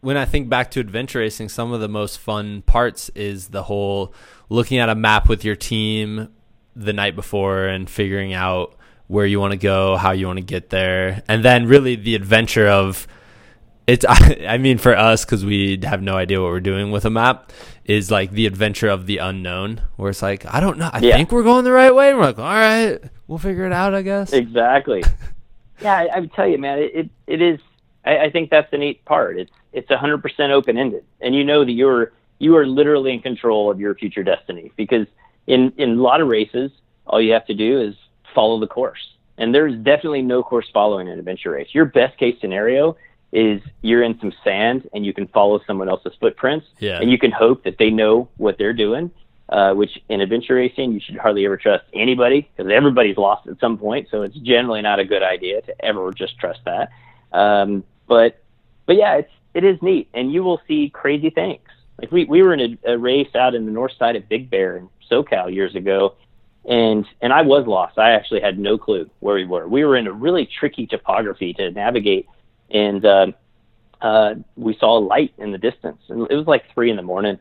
when I think back to adventure racing, some of the most fun parts is the whole looking at a map with your team the night before and figuring out where you want to go, how you want to get there. And then really the adventure of it's, I, I mean, for us, cause we have no idea what we're doing with a map, is like the adventure of the unknown, where it's like, I don't know. I yeah. think we're going the right way. And we're like, all right, we'll figure it out, I guess. Exactly. Yeah. I, I would tell you, man, it, it, it is, I, I think that's the neat part. It's, it's one hundred percent open-ended, and you know that you're you are literally in control of your future destiny, because in in a lot of races, all you have to do is follow the course, and there's definitely no course following an adventure race. Your best case scenario is you're in some sand and you can follow someone else's footprints, yeah. and you can hope that they know what they're doing, uh, which in adventure racing, you should hardly ever trust anybody, because everybody's lost at some point. So it's generally not a good idea to ever just trust that. Um, but, but yeah, it's, it is neat, and you will see crazy things. Like we, we were in a, a race out in the north side of Big Bear in SoCal years ago. And, and I was lost. I actually had no clue where we were. We were in a really tricky topography to navigate. And, uh, uh, we saw a light in the distance, and it was like three in the morning.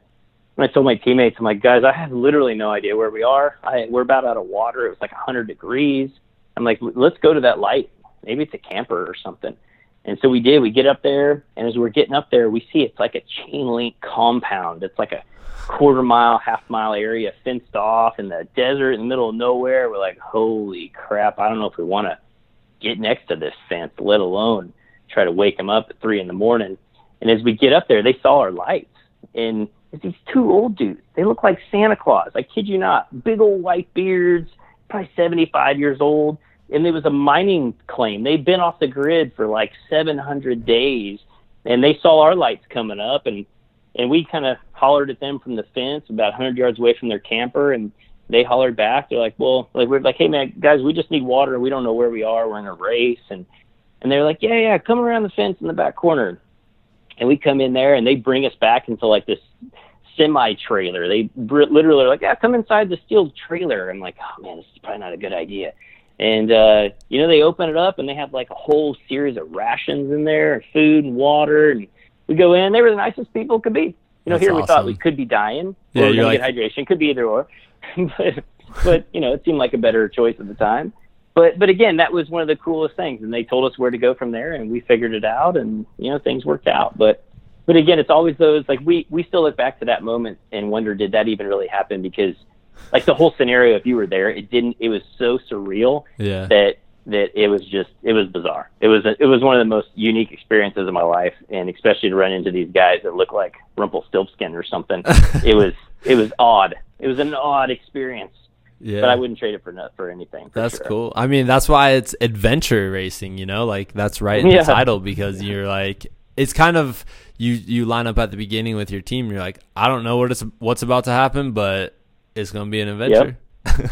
And I told my teammates, I'm like, guys, I have literally no idea where we are. I, we're about out of water. It was like a hundred degrees. I'm like, let's go to that light. Maybe it's a camper or something. And so we did, we get up there, and as we're getting up there, we see it's like a chain link compound. It's like a quarter mile, half mile area fenced off in the desert in the middle of nowhere. We're like, holy crap. I don't know if we want to get next to this fence, let alone try to wake them up at three in the morning. And as we get up there, they saw our lights, and it's these two old dudes. They look like Santa Claus. I kid you not, big old white beards, probably seventy-five years old. And it was a mining claim. They'd been off the grid for like seven hundred days, and they saw our lights coming up, and, and we kind of hollered at them from the fence about one hundred yards away from their camper, and they hollered back. They're like, well, like we're like, hey, man, guys, we just need water. We don't know where we are. We're in a race. And, and they're like, yeah, yeah, come around the fence in the back corner. And we come in there, and they bring us back into like this semi-trailer. They br- literally are like, yeah, come inside the steel trailer. I'm like, oh, man, this is probably not a good idea. And, uh, you know, they open it up, and they have like a whole series of rations in there, and food and water. And we go in, they were the nicest people could be. You know, That's here awesome. We thought we could be dying. Yeah, or we like... get hydration. Could be either or. but, but, you know, it seemed like a better choice at the time. But, but again, that was one of the coolest things. And they told us where to go from there, and we figured it out, and, you know, things worked out. But, but again, it's always those, like, we, we still look back to that moment and wonder, did that even really happen? Because, like, the whole scenario, if you were there, it didn't, it was so surreal yeah. that, that it was just, it was bizarre. It was, a, it was one of the most unique experiences of my life. And especially to run into these guys that look like Rumpelstiltskin or something. it was, it was odd. It was an odd experience. Yeah. But I wouldn't trade it for for anything. For that's sure. Cool. I mean, that's why it's adventure racing, you know, like that's right in yeah. the title, because yeah. you're like, it's kind of, you, you line up at the beginning with your team. You're like, I don't know what it's, what's about to happen, but it's going to be an adventure. Yep.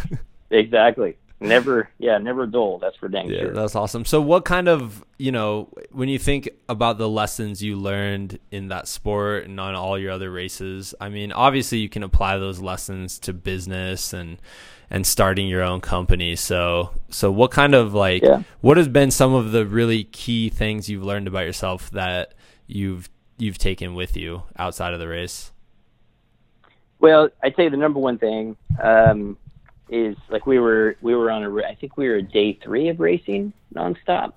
Exactly. Never. Yeah. Never dull. That's for dang yeah, sure. That's awesome. So what kind of, you know, when you think about the lessons you learned in that sport and on all your other races, I mean, obviously you can apply those lessons to business and, and starting your own company. So, so what kind of like, yeah. what has been some of the really key things you've learned about yourself that you've, you've taken with you outside of the race? Well, I'd say the number one thing, um, is like we were, we were on a, I think we were day three of racing nonstop.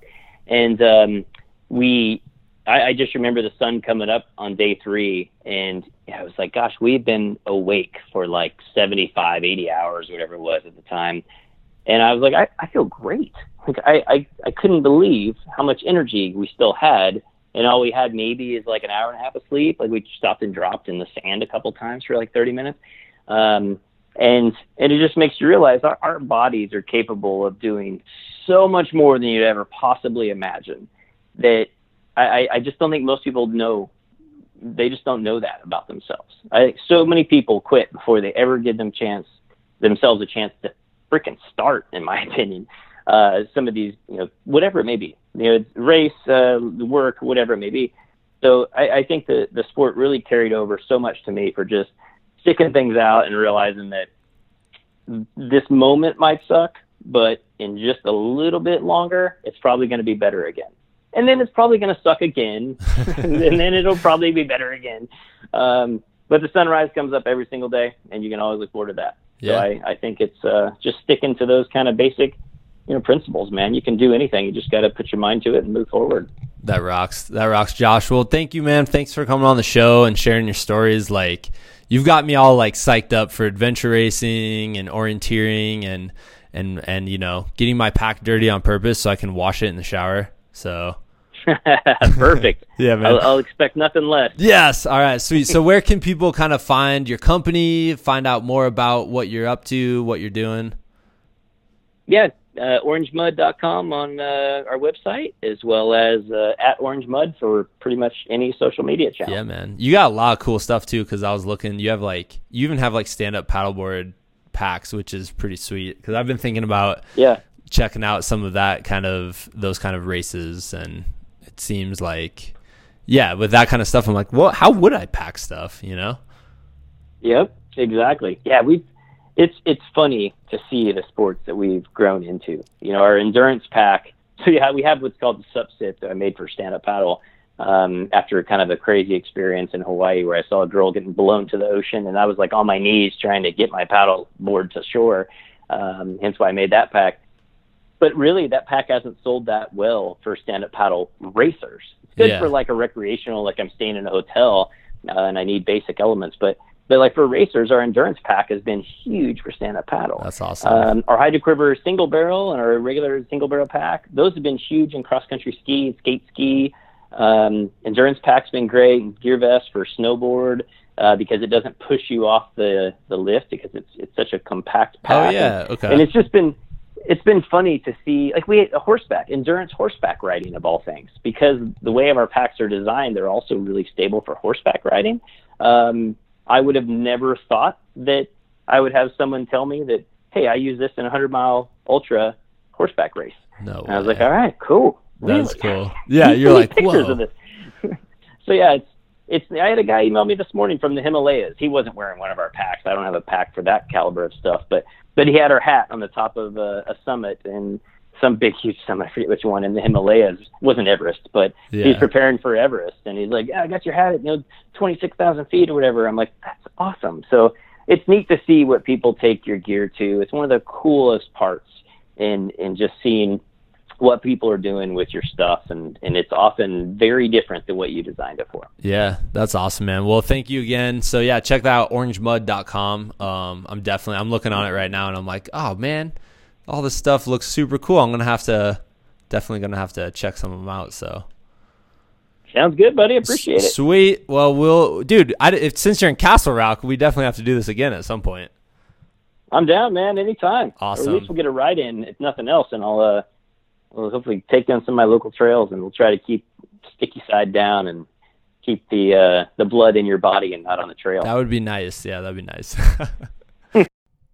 And, um, we, I, I just remember the sun coming up on day three, and I was like, gosh, we've been awake for like seventy-five, eighty hours, whatever it was at the time. And I was like, I, I feel great. Like I, I, I couldn't believe how much energy we still had. And all we had maybe is like an hour and a half of sleep. Like we stopped and dropped in the sand a couple times for like thirty minutes. Um, and, and it just makes you realize our, our bodies are capable of doing so much more than you'd ever possibly imagine, that I, I just don't think most people know. They just don't know that about themselves. I think so many people quit before they ever give them chance themselves a chance to freaking start, in my opinion. Uh, some of these, you know, whatever it may be, you know, race, uh, work, whatever it may be. So I, I think the, the sport really carried over so much to me for just sticking things out and realizing that this moment might suck, but in just a little bit longer, it's probably going to be better again. And then it's probably going to suck again, and then it'll probably be better again. Um, but the sunrise comes up every single day, and you can always look forward to that. Yeah. So I, I think it's uh, just sticking to those kind of basic, you know, principles, man. You can do anything. You just got to put your mind to it and move forward. That rocks. That rocks, Josh. Well, thank you, man. Thanks for coming on the show and sharing your stories. Like, you've got me all like psyched up for adventure racing and orienteering and and and you know, getting my pack dirty on purpose so I can wash it in the shower. So. Perfect. Yeah, man. I'll, I'll expect nothing less. Yes. All right. Sweet. So where can people kind of find your company, find out more about what you're up to, what you're doing? Yeah. Uh, orange mud dot com on uh, our website, as well as uh, at Orange Mud for pretty much any social media channel. Yeah, man. You got a lot of cool stuff too, because I was looking. You have like, you even have like stand-up paddleboard packs, which is pretty sweet. Because I've been thinking about yeah checking out some of that kind of those kind of races, and it seems like yeah, with that kind of stuff, I'm like, well, how would I pack stuff? You know? Yep, exactly. Yeah, we. It's it's funny to see the sports that we've grown into. You know, our endurance pack. So yeah, we have what's called the subset that I made for stand-up paddle um, after kind of a crazy experience in Hawaii where I saw a girl getting blown to the ocean, and I was like on my knees trying to get my paddle board to shore. Um, hence why I made that pack. But really, that pack hasn't sold that well for stand-up paddle racers. It's good yeah. for like a recreational, like I'm staying in a hotel uh, and I need basic elements, but. But like for racers, our endurance pack has been huge for stand-up paddle. That's awesome. Um, our HydraQuiver single barrel and our regular single barrel pack, those have been huge in cross-country ski and skate ski. Um, endurance pack's been great. Gear vest for snowboard uh, because it doesn't push you off the, the lift because it's it's such a compact pack. Oh, yeah, okay. And it's just been it's been funny to see. Like we had a horseback, endurance horseback riding of all things, because the way our packs are designed, they're also really stable for horseback riding. Um I would have never thought that I would have someone tell me that, hey, I use this in a hundred-mile ultra horseback race. No and I was way. like, all right, cool. That's really cool. Yeah, you're like, whoa. Of this. So, yeah, it's, it's. I had a guy email me this morning from the Himalayas. He wasn't wearing one of our packs. I don't have a pack for that caliber of stuff. But, but he had our hat on the top of a, a summit and some big, huge summit. I forget which one in the Himalayas. It wasn't Everest, but yeah. he's preparing for Everest. And he's like, yeah, I got your hat at you know, twenty-six thousand feet or whatever. I'm like, that's awesome. So it's neat to see what people take your gear to. It's one of the coolest parts in, in just seeing what people are doing with your stuff. And, and it's often very different than what you designed it for. Yeah, that's awesome, man. Well, thank you again. So yeah, check that out, orange mud dot com. Um, I'm definitely, I'm looking on it right now and I'm like, oh man, all this stuff looks super cool. I'm going to have to, definitely going to have to check some of them out. So sounds good, buddy. Appreciate S- it. Sweet. Well, we'll, dude, I, if, since you're in Castle Rock, we definitely have to do this again at some point. I'm down, man. Anytime. Awesome. Or at least we'll get a ride in, if nothing else. And I'll, uh, we'll hopefully take down some of my local trails, and we'll try to keep sticky side down and keep the, uh, the blood in your body and not on the trail. That would be nice. Yeah, that'd be nice.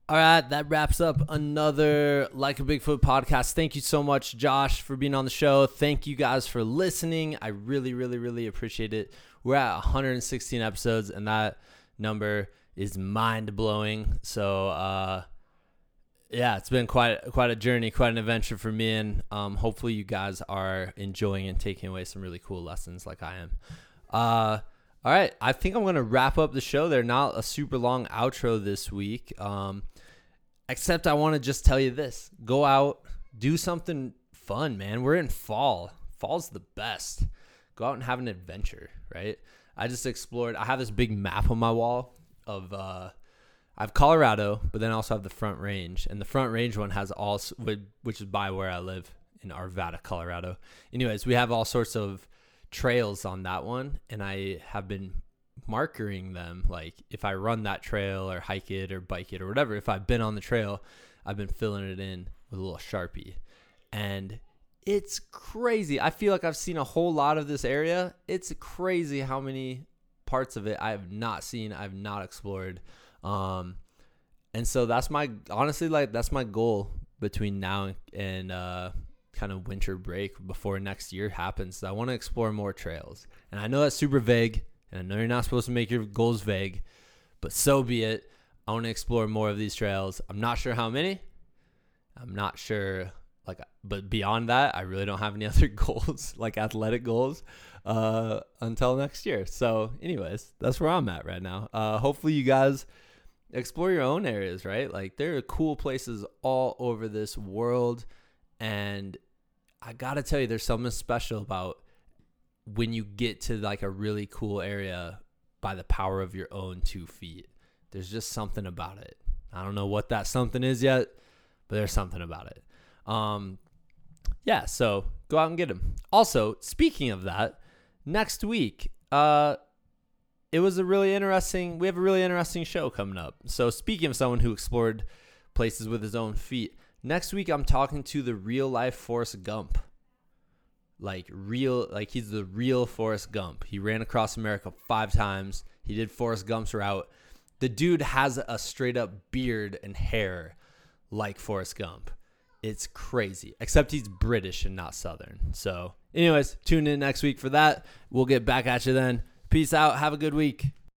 All right, that wraps up another Like a Bigfoot podcast. Thank you so much, Josh, for being on the show. Thank you guys for listening. I really, really, really appreciate it. We're at one hundred sixteen episodes, and that number is mind-blowing. So, uh, yeah, it's been quite quite a journey, quite an adventure for me, and um, hopefully you guys are enjoying and taking away some really cool lessons like I am. Uh All right, I think I'm going to wrap up the show there. Not a super long outro this week, um, except I want to just tell you this. Go out, do something fun, man. We're in fall. Fall's the best. Go out and have an adventure, right? I just explored. I have this big map on my wall of uh, I have Colorado, but then I also have the Front Range. And the Front Range one has all, which is by where I live in Arvada, Colorado. Anyways, we have all sorts of trails on that one, and I have been markering them. Like if I run that trail or hike it or bike it or whatever, if I've been on the trail, I've been filling it in with a little Sharpie, and it's crazy. I feel like I've seen a whole lot of this area. It's crazy how many parts of it I have not seen, I've not explored. Um, and so that's my, honestly, like that's my goal between now and, uh, kind of winter break before next year happens. So I want to explore more trails, and I know that's super vague, and I know you're not supposed to make your goals vague, but so be it. I want to explore more of these trails. I'm not sure how many. I'm not sure, like, but beyond that, I really don't have any other goals, like athletic goals, uh, until next year. So anyways, that's where I'm at right now. Uh, hopefully you guys explore your own areas, right? Like there are cool places all over this world. And I got to tell you, there's something special about when you get to like a really cool area by the power of your own two feet. There's just something about it. I don't know what that something is yet, but there's something about it. Um, yeah, so Go out and get them. Also, speaking of that, next week, uh, it was a really interesting, we have a really interesting show coming up. So speaking of someone who explored places with his own feet, next week I'm talking to the real life Forrest Gump. Like real, like he's the real Forrest Gump. He ran across America five times. He did Forrest Gump's route. The dude has a straight up beard and hair like Forrest Gump. It's crazy, except he's British and not Southern. So anyways, tune in next week for that. We'll get back at you then. Peace out. Have a good week.